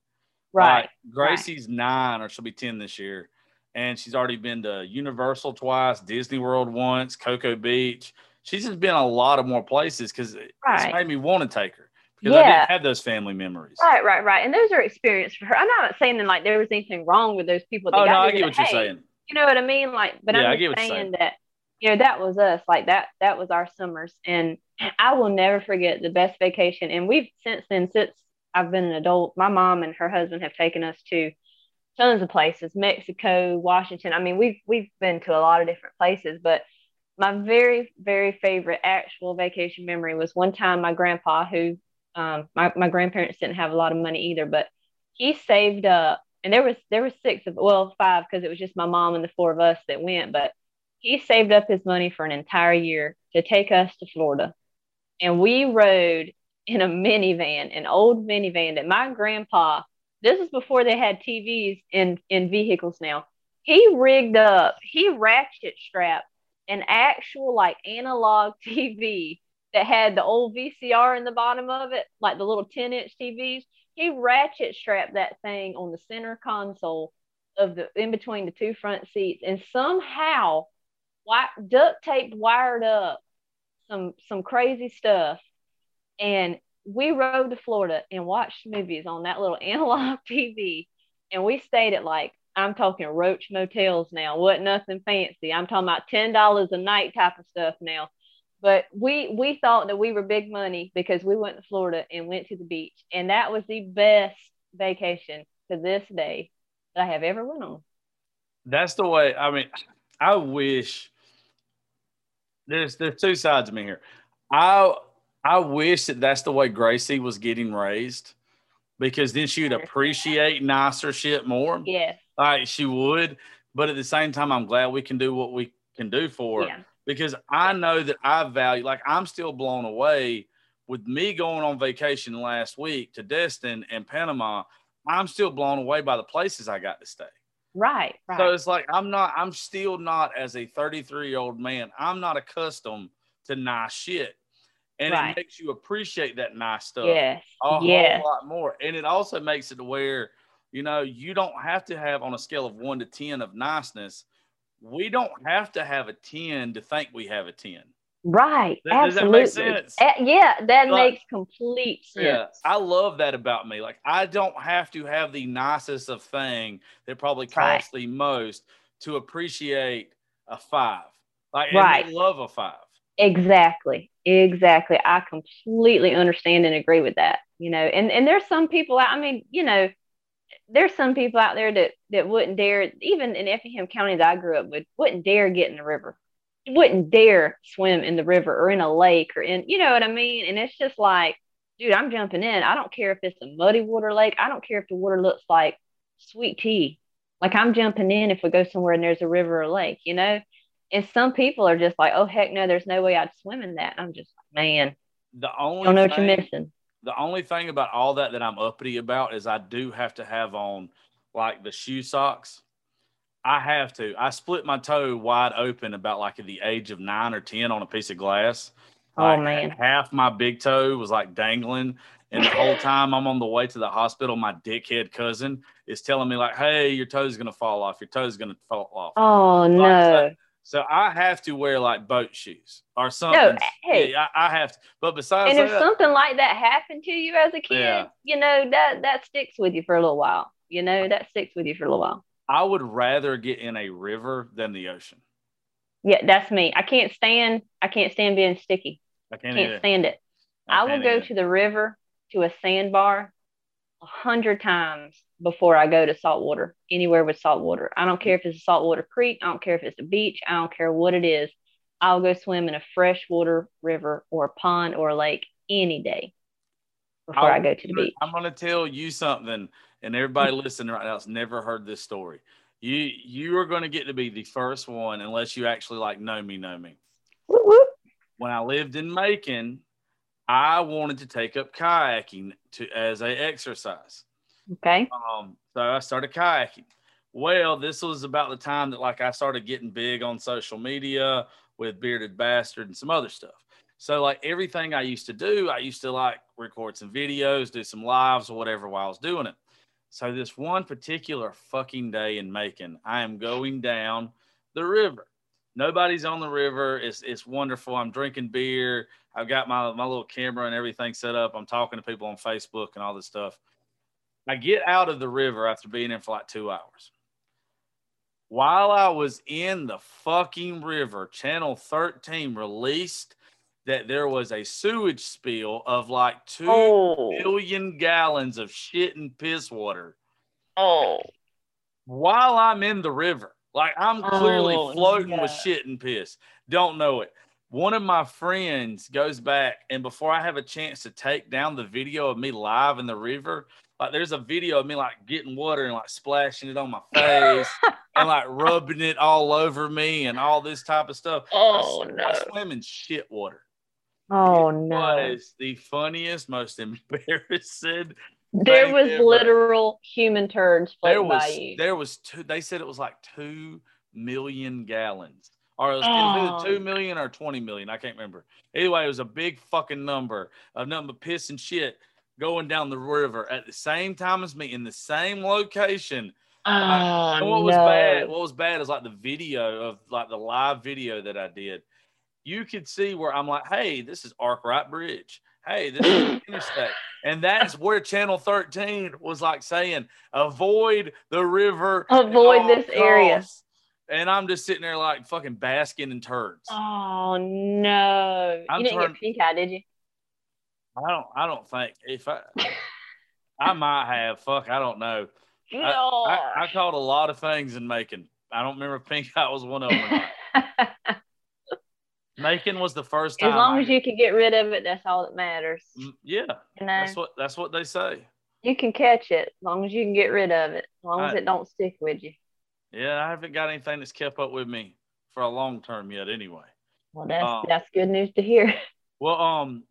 Right. Like, Gracie's right. nine, or she'll be ten this year, and she's already been to Universal twice, Disney World once, Cocoa Beach. She's just been a lot of more places because it, right. it's made me want to take her because yeah. I didn't have those family memories. Right, right, right. And those are experiences for her. I'm not saying that like there was anything wrong with those people. That oh, got no, I get what you're saying. You know what I mean? Like, but yeah, I'm just saying, saying that, you know, that was us. Like that, that was our summers. And I will never forget the best vacation. And we've since then, since I've been an adult, my mom and her husband have taken us to tons of places, Mexico, Washington. I mean, we've, we've been to a lot of different places, but my very, very favorite actual vacation memory was one time my grandpa, who, um, my, my grandparents didn't have a lot of money either, but he saved up. And there was there was six of well five because it was just my mom and the four of us that went. But he saved up his money for an entire year to take us to Florida, and we rode in a minivan, an old minivan that my grandpa. This is before they had T Vs in in vehicles. Now he rigged up, he ratchet strapped an actual like analog T V that had the old V C R in the bottom of it, like the little ten inch T Vs. He ratchet strapped that thing on the center console of the in between the two front seats, and somehow duct taped wired up some some crazy stuff. And we rode to Florida and watched movies on that little analog T V. And we stayed at like I'm talking roach motels now. Wasn't nothing fancy. I'm talking about ten dollars a night type of stuff now. But we we thought that we were big money because we went to Florida and went to the beach. And that was the best vacation to this day that I have ever went on. That's the way. I mean, I wish there's there's two sides of me here. I I wish that that's the way Gracie was getting raised, because then she'd appreciate nicer shit more. Yes. Like she would. But at the same time, I'm glad we can do what we can do for her. Yeah. Because I know that I value, like I'm still blown away with me going on vacation last week to Destin and Panama. I'm still blown away by the places I got to stay. Right, right. So it's like, I'm not, I'm still not, as a thirty-three year old man, I'm not accustomed to nice shit. And right. It makes you appreciate that nice stuff yes. a yes. whole lot more. And it also makes it where, you know, you don't have to have on a scale of one to ten of niceness. We don't have to have a ten to think we have a ten. Right. Does, absolutely. Does that make sense? Uh, yeah, that like, makes complete sense. Yeah, I love that about me. Like, I don't have to have the nicest of thing that probably costs right. the most to appreciate a five. Like, right. I love a five. Exactly. Exactly. I completely understand and agree with that. You know, and, and there's some people, I mean, you know, there's some people out there that, that wouldn't dare, even in Effingham County that I grew up with, wouldn't dare get in the river, wouldn't dare swim in the river or in a lake or in, you know what I mean? And it's just like, dude, I'm jumping in. I don't care if it's a muddy water lake. I don't care if the water looks like sweet tea. Like I'm jumping in if we go somewhere and there's a river or lake, you know? And some people are just like, oh, heck no, there's no way I'd swim in that. And I'm just like, man, the only don't know thing- what you're missing. The only thing about all that that I'm uppity about is I do have to have on, like, the shoe socks. I have to. I split my toe wide open about, like, at the age of nine or ten on a piece of glass. Oh, like, man. Half my big toe was, like, dangling. And the whole time I'm on the way to the hospital, my dickhead cousin is telling me, like, hey, your toe's going to fall off. Your toe's going to fall off. Oh, no. Like, so I have to wear like boat shoes or something. No, hey, yeah, I, I have to. But besides and that, if something like that happened to you as a kid, yeah. you know, that, that sticks with you for a little while. You know, that sticks with you for a little while. I would rather get in a river than the ocean. Yeah, that's me. I can't stand, I can't stand being sticky. I can't, can't stand it. I, I will go either. to the river, to a sandbar a hundred times before I go to saltwater, anywhere with saltwater. I don't care if it's a saltwater creek. I don't care if it's a beach. I don't care what it is. I'll go swim in a freshwater river or a pond or a lake any day before I, I go to the beach. I'm going to tell you something, and everybody listening right now has never heard this story. You you are going to get to be the first one, unless you actually like know me, know me. Whoop, whoop. When I lived in Macon, I wanted to take up kayaking to as a exercise. Okay. Um, so I started kayaking. Well, this was about the time that like I started getting big on social media with Bearded Bastard and some other stuff. So like everything I used to do, I used to like record some videos, do some lives or whatever while I was doing it. So this one particular fucking day in Macon, I am going down the river. Nobody's on the river. It's it's wonderful. I'm drinking beer. I've got my, my little camera and everything set up. I'm talking to people on Facebook and all this stuff. I get out of the river after being in for like two hours. While I was in the fucking river, Channel thirteen released that there was a sewage spill of like two oh. million gallons of shit and piss water. Oh. While I'm in the river, like I'm clearly oh, floating yeah. with shit and piss. Don't know it. One of my friends goes back, and before I have a chance to take down the video of me live in the river, like there's a video of me like getting water and like splashing it on my face and like rubbing it all over me and all this type of stuff. Oh, I, no. I swim in shit water. Oh, it no. was the funniest, most embarrassing. There was ever. literal human turds floating by you. There was two, they said it was like two million gallons. Or it was oh. either two million or twenty million. I can't remember. Anyway, it was a big fucking number of nothing but piss and shit going down the river at the same time as me in the same location. Oh, I, what no. was bad? What was bad is like the video of like the live video that I did. You could see where I'm like, hey, this is Arkwright Bridge. Hey, this is interstate. And that's where Channel thirteen was like saying, avoid the river. Avoid this area. And I'm just sitting there like fucking basking in turds. Oh, no. I'm you didn't turn- get pink eye, did you? I don't I don't think. If I I might have. Fuck, I don't know. No. I, I, I caught a lot of things in Macon. I don't remember if pink eye was one of them. Macon was the first time. As long I as you can get rid of it, that's all that matters. Yeah. You know? That's what that's what they say. You can catch it as long as you can get rid of it, as long I, as it don't stick with you. Yeah, I haven't got anything that's kept up with me for a long term yet anyway. Well, that's um, that's good news to hear. Well, um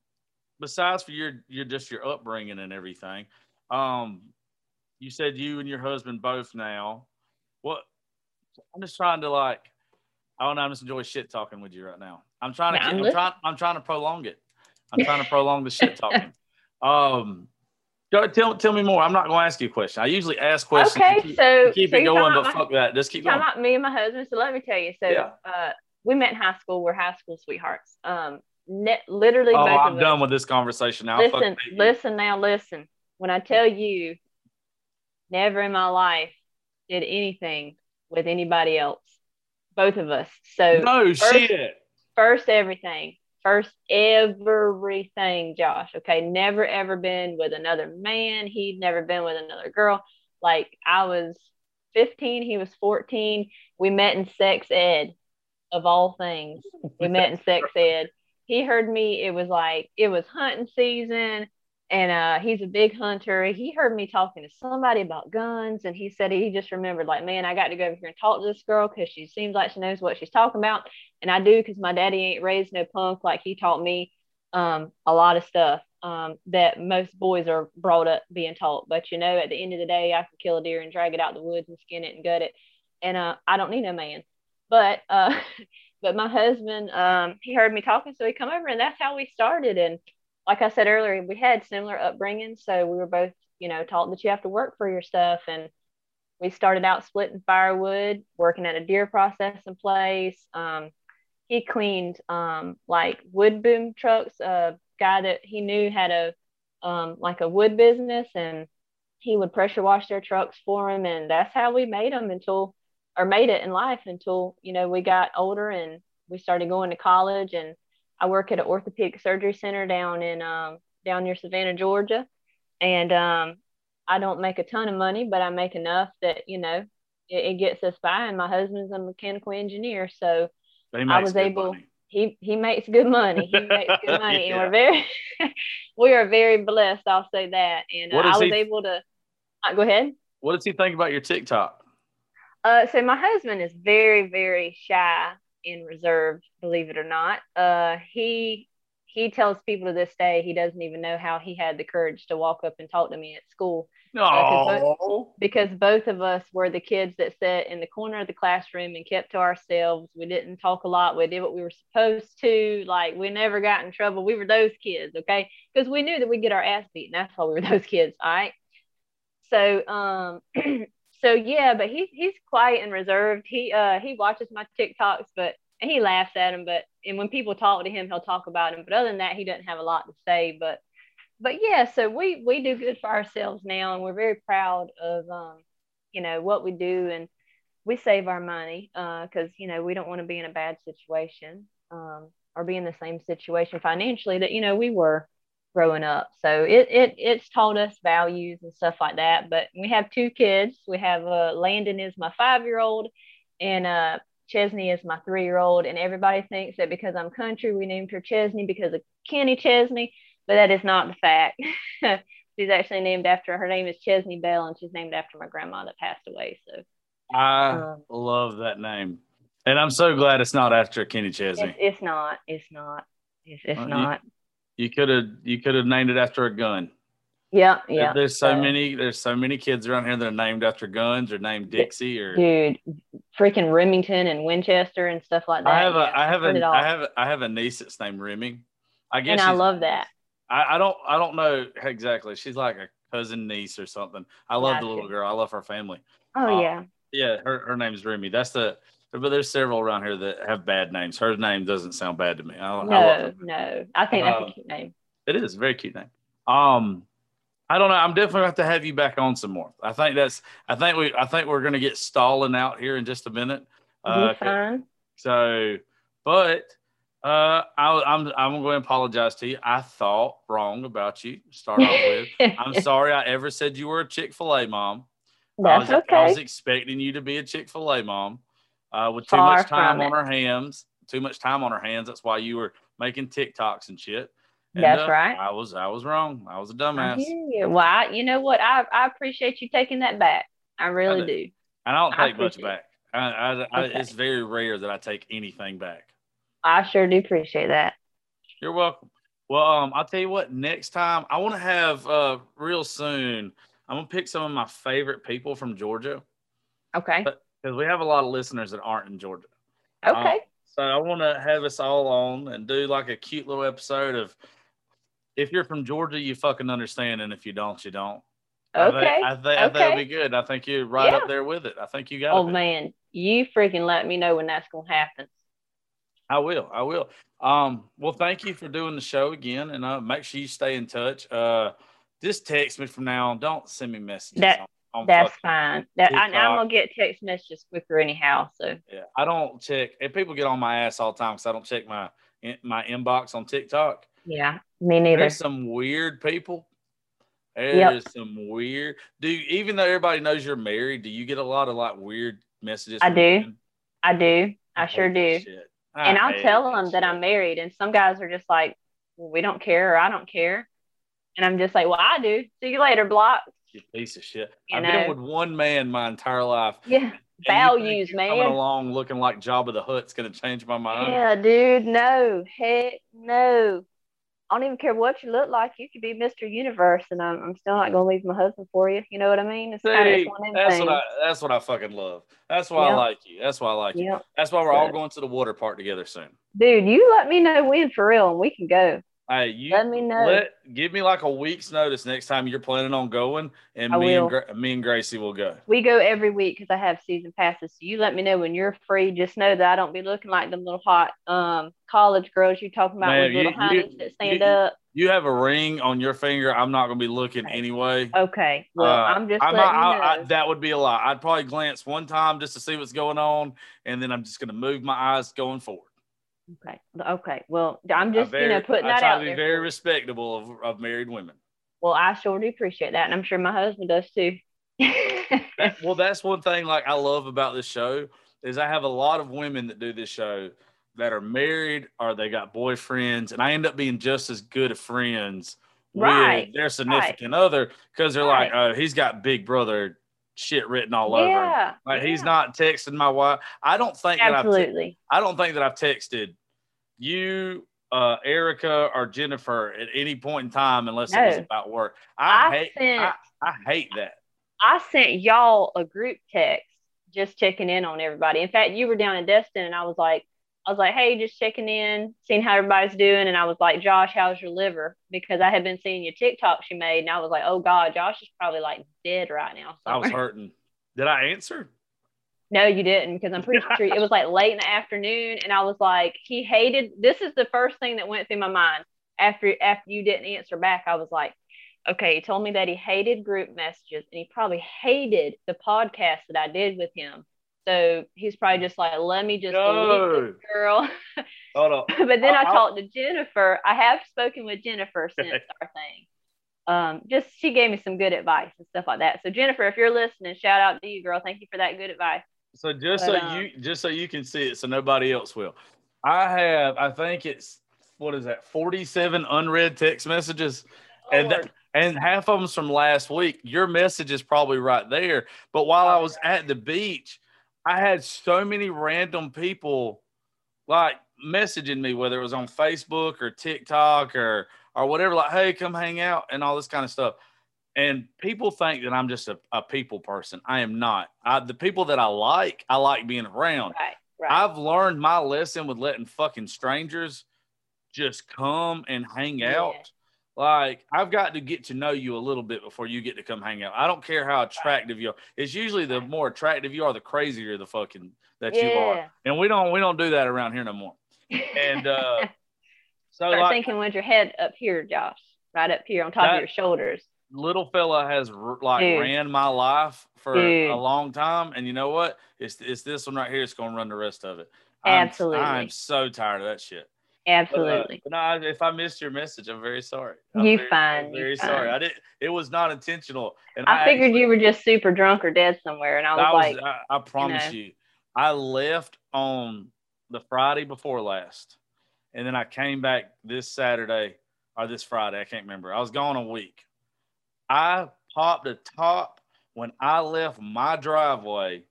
besides for your your just your upbringing and everything, um you said you and your husband both now. What I'm just trying to like I don't know, I'm just enjoying shit talking with you right now. I'm trying to I'm, I'm trying I'm trying to prolong it. I'm trying to prolong the shit talking. Um tell tell me more. I'm not gonna ask you a question. I usually ask questions. Okay, keep, so keep so it going, but my, fuck that. Just keep going. About me and my husband. So let me tell you. So yeah. uh we met in high school, we're high school sweethearts. Um ne- literally oh, both I'm of done us. With this conversation now. Listen, listen now, listen. When I tell you, never in my life did anything with anybody else. Both of us. So no first, shit. First everything. First everything, Josh. Okay. Never ever been with another man. He'd never been with another girl. Like I was fifteen, he was fourteen. We met in sex ed, of all things. We met in sex ed. He heard me, it was like it was hunting season. And uh, he's a big hunter. He heard me talking to somebody about guns. And he said he just remembered, like, man, I got to go over here and talk to this girl because she seems like she knows what she's talking about. And I do because my daddy ain't raised no punk. Like, he taught me um, a lot of stuff um, that most boys are brought up being taught. But, you know, at the end of the day, I can kill a deer and drag it out the woods and skin it and gut it. And uh, I don't need no man. But uh, but my husband, um, he heard me talking. So he come over, and that's how we started. And like I said earlier, we had similar upbringing, so we were both, you know, taught that you have to work for your stuff. And we started out splitting firewood, working at a deer processing place. Um, he cleaned um, like wood boom trucks. A guy that he knew had a um, like a wood business, and he would pressure wash their trucks for him. And that's how we made them until, or made it in life until, you know, we got older and we started going to college. And I work at an orthopedic surgery center down in um, down near Savannah, Georgia, and um, I don't make a ton of money, but I make enough that, you know, it, it gets us by. And my husband's a mechanical engineer, so I was able. Money. He he makes good money. He makes good money, yeah. And we're very we are very blessed. I'll say that. And uh, I was he, able to uh, go ahead. What does he think about your TikTok? Uh, so my husband is very very shy. In reserve, believe it or not. Uh, he he tells people to this day he doesn't even know how he had the courage to walk up and talk to me at school. No, uh, both, because both of us were the kids that sat in the corner of the classroom and kept to ourselves. We didn't talk a lot. We did what we were supposed to. Like, we never got in trouble. We were those kids, okay? Because we knew that we'd get our ass beaten. That's why we were those kids, all right? So, um, So yeah, but he's he's quiet and reserved. He uh he watches my TikToks, but and he laughs at them. But and when people talk to him, he'll talk about them. But other than that, he doesn't have a lot to say. But but yeah, so we we do good for ourselves now, and we're very proud of um you know what we do, and we save our money uh because you know we don't want to be in a bad situation um or be in the same situation financially that you know we were growing up. So it, it it's taught us values and stuff like that. But we have two kids. We have uh, Landon is my five-year-old and uh, Chesney is my three-year-old. And everybody thinks that because I'm country, we named her Chesney because of Kenny Chesney, but that is not the fact. She's actually named after, her name is Chesney Bell, and she's named after my grandma that passed away. So I um, love that name. And I'm so glad it's not after Kenny Chesney. It's, it's not. It's not. It's, it's uh, not. You- You could have you could have named it after a gun. Yeah, yeah. There's so, so many there's so many kids around here that are named after guns or named Dixie or dude, freaking Remington and Winchester and stuff like that. I have a yeah, I have a I have a, I have a niece that's named Remy. I guess and I love that. I, I don't I don't know exactly. She's like a cousin niece or something. I love yeah, the little girl. I love her family. Oh um, yeah. Yeah, her her name's Remy. That's the But there's several around here that have bad names. Her name doesn't sound bad to me. I, no, I no. I think that's um, a cute name. It is a very cute name. Um, I don't know. I'm definitely going to have to have you back on some more. I think that's, I think we, I think we're going to get stalling out here in just a minute. Uh, okay. So, but uh, I, I'm, I'm going to apologize to you. I thought wrong about you to start off with. I'm sorry I ever said you were a Chick-fil-A mom. That's I was, okay. I was expecting you to be a Chick-fil-A mom uh, with too Far much time on it. her hands, too much time on her hands. That's why you were making TikToks and shit. And That's uh, right. I was I was wrong. I was a dumbass. You. Well, I, you know what? I I appreciate you taking that back. I really I do. do. And I don't take I much back. I, I, I, okay. It's very rare that I take anything back. I sure do appreciate that. You're welcome. Well, um, I'll tell you what. Next time, I want to have uh real soon. I'm gonna pick some of my favorite people from Georgia. Okay. Because we have a lot of listeners that aren't in Georgia. Okay. Um, so I want to have us all on and do like a cute little episode of. If you're from Georgia, you fucking understand, and if you don't, you don't. Okay. I think that'll okay. be good. I think you're right yeah. up there with it. I think you got oh, it. Oh, man. You freaking let me know when that's going to happen. I will. I will. Um, well, thank you for doing the show again, and uh, make sure you stay in touch. Uh, just text me from now on. Don't send me messages. That, on, on that's fine. That, I, I'm going to get text messages quicker anyhow. So yeah, I don't check. And people get on my ass all the time because I don't check my my inbox on TikTok. Yeah, me neither. There's some weird people. There's yep. some weird. Do you, even though everybody knows you're married, do you get a lot of like weird messages? I do. Women? I do. I, I sure do. I and I'll tell them shit. that I'm married, and some guys are just like, well, "We don't care," or "I don't care," and I'm just like, "Well, I do." See you later, block. You piece of shit. You I've know? been with one man my entire life. Yeah. Values, you man. Coming along looking like Jabba the Hutt's going to change my mind. Yeah, dude. No. Heck no. I don't even care what you look like. You could be Mister Universe, and I'm, I'm still not going to leave my husband for you. You know what I mean? It's See, kind of one that's what I that's what I fucking love. That's why yep. I like you. That's why I like yep. you. That's why we're Good. all going to the water park together soon. Dude, you let me know when for real, and we can go. Hey, you let me know. Let, give me like a week's notice next time you're planning on going, and I me will. and Gra- me and Gracie will go. We go every week because I have season passes. So you let me know when you're free. Just know that I don't be looking like them little hot um college girls you talking about Man, with little you, honeys you, that stand you, up. You have a ring on your finger. I'm not gonna be looking okay. anyway. Okay. Well, uh, I'm just. I'm not, you know. I, I, that would be a lie. I'd probably glance one time just to see what's going on, and then I'm just gonna move my eyes going forward. Okay. Okay. Well, I'm just, very, you know, putting that out there. I try to be very respectable of, of married women. Well, I sure do appreciate that. And I'm sure my husband does too. that, well, that's one thing like I love about this show is I have a lot of women that do this show that are married or they got boyfriends. And I end up being just as good of friends right. with their significant right. other because they're right. like, oh, he's got big brother shit written all yeah. over. Like yeah. he's not texting my wife. I don't think Absolutely. that I've, I don't think that I've texted you, uh, Erica, or Jennifer at any point in time unless no. it was about work. I, I hate sent, I, I hate that. I sent y'all a group text just checking in on everybody. In fact, you were down in Destin and I was like, I was like, hey, just checking in, seeing how everybody's doing. And I was like, Josh, how's your liver? Because I had been seeing your TikToks you made. And I was like, oh, God, Josh is probably like dead right now. Somewhere. I was hurting. Did I answer? No, you didn't. Because I'm pretty sure it was like late in the afternoon. And I was like, he hated. This is the first thing that went through my mind. After, after you didn't answer back, I was like, okay, he told me that he hated group messages. And he probably hated the podcast that I did with him. So he's probably just like, let me just no. leave this girl. Hold on. But then I, I talked to Jennifer. I have spoken with Jennifer since our thing. Um, just she gave me some good advice and stuff like that. So Jennifer, if you're listening, shout out to you, girl. Thank you for that good advice. So just but, so um, you just so you can see it, so nobody else will. I have, I think it's what is that, forty-seven unread text messages, Lord. and that, and half of them's from last week. Your message is probably right there. But while I was at the beach. I had so many random people like messaging me, whether it was on Facebook or TikTok or or whatever, like, hey, come hang out and all this kind of stuff. And people think that I'm just a, a people person. I am not. I, the people that I like, I like being around. Right, right. I've learned my lesson with letting fucking strangers just come and hang yeah. out. Like, I've got to get to know you a little bit before you get to come hang out. I don't care how attractive you are. It's usually the more attractive you are, the crazier the fucking that yeah. you are. And we don't we don't do that around here no more. And uh, so Start like, thinking with your head up here, Josh, right up here on top that, of your shoulders. little fella has like Dude. ran my life for Dude. a long time, and you know what? It's it's this one right here. It's gonna run the rest of it. I'm, Absolutely, I'm so tired of that shit. Absolutely. But, uh, no, if I missed your message, I'm very sorry. I'm you very, fine. I'm very you sorry. Fine. I didn't. It was not intentional. And I, I figured actually, you were just super drunk or dead somewhere, and I was, I was like, I, I promise you, know. you, I left on the Friday before last, and then I came back this Saturday or this Friday. I can't remember. I was gone a week. I popped a top when I left my driveway.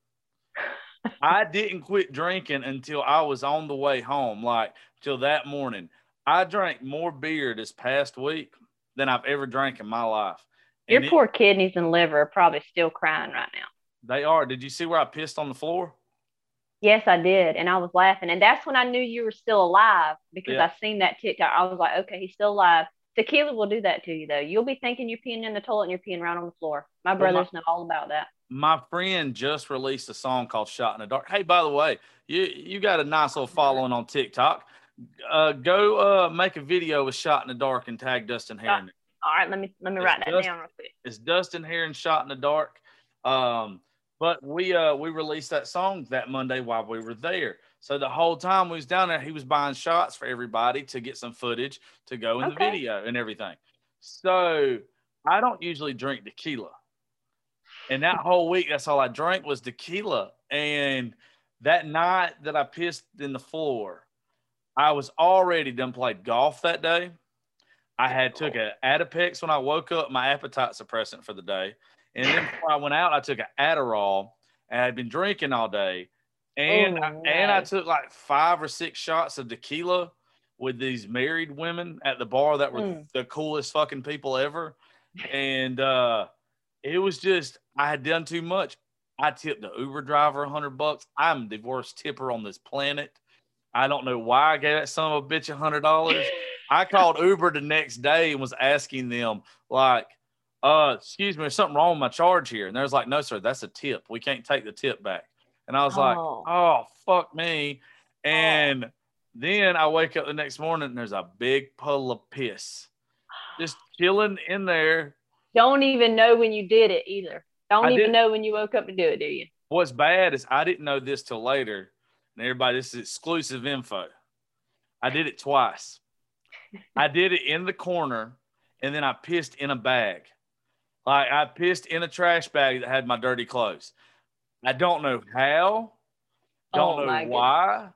I didn't quit drinking until I was on the way home, like till that morning. I drank more beer this past week than I've ever drank in my life. Your and poor it, kidneys and liver are probably still crying right now. They are. Did you see where I pissed on the floor? Yes, I did. And I was laughing. And that's when I knew you were still alive, because yeah. I seen that TikTok. I was like, okay, he's still alive. Tequila will do that to you, though. You'll be thinking you're peeing in the toilet and you're peeing right on the floor. My brothers well, my, know all about that. My friend just released a song called Shot in the Dark. Hey, by the way, you, you got a nice little following on TikTok. Uh, go uh, make a video with Shot in the Dark and tag Dustin Heron. All right, let me let me it's write that Dustin, down real quick. It's Dustin Heron Shot in the Dark. Um, but we uh, we released that song that Monday while we were there. So the whole time we was down there, he was buying shots for everybody to get some footage to go in okay. the video and everything. So I don't usually drink tequila. And that whole week, that's all I drank was tequila. And that night that I pissed in the floor, I was already done played golf that day. I had took an Adipex when I woke up, my appetite suppressant for the day. And then before I went out, I took an Adderall, and I had been drinking all day. And, oh, I, nice. and I took like five or six shots of tequila with these married women at the bar that were mm. the coolest fucking people ever. And uh, it was just, I had done too much. I tipped the Uber driver a hundred bucks. I'm the worst tipper on this planet. I don't know why I gave that son of a bitch a hundred dollars. I called Uber the next day and was asking them like, uh, excuse me, there's something wrong with my charge here. And there's like, no, sir, that's a tip. We can't take the tip back. And I was oh. like, oh, fuck me. And oh. then I wake up the next morning and there's a big puddle of piss just chilling in there. Don't even know when you did it either. Don't I even know when you woke up to do it, do you? What's bad is I didn't know this till later. And everybody, this is exclusive info. I did it twice. I did it in the corner, and then I pissed in a bag. Like I pissed in a trash bag that had my dirty clothes. I don't know how, don't oh know why, goodness.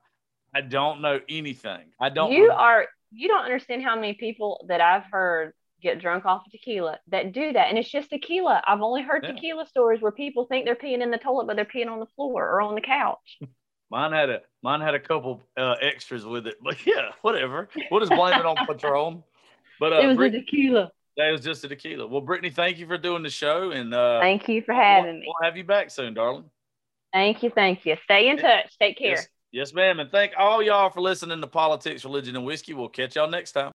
I don't know anything. I don't. You know. are you don't understand how many people that I've heard get drunk off of tequila that do that, and it's just tequila. I've only heard yeah. tequila stories where people think they're peeing in the toilet, but they're peeing on the floor or on the couch. Mine had a mine had a couple uh, extras with it, but yeah, whatever. We'll just blame it on Patron. But uh, it was Brit- a tequila. That was just a tequila. Well, Brittany, thank you for doing the show, and uh, thank you for having we'll, me. We'll have you back soon, darling. Thank you. Thank you. Stay in touch. Take care. Yes, yes, ma'am. And thank all y'all for listening to Politics, Religion, and Whiskey. We'll catch y'all next time.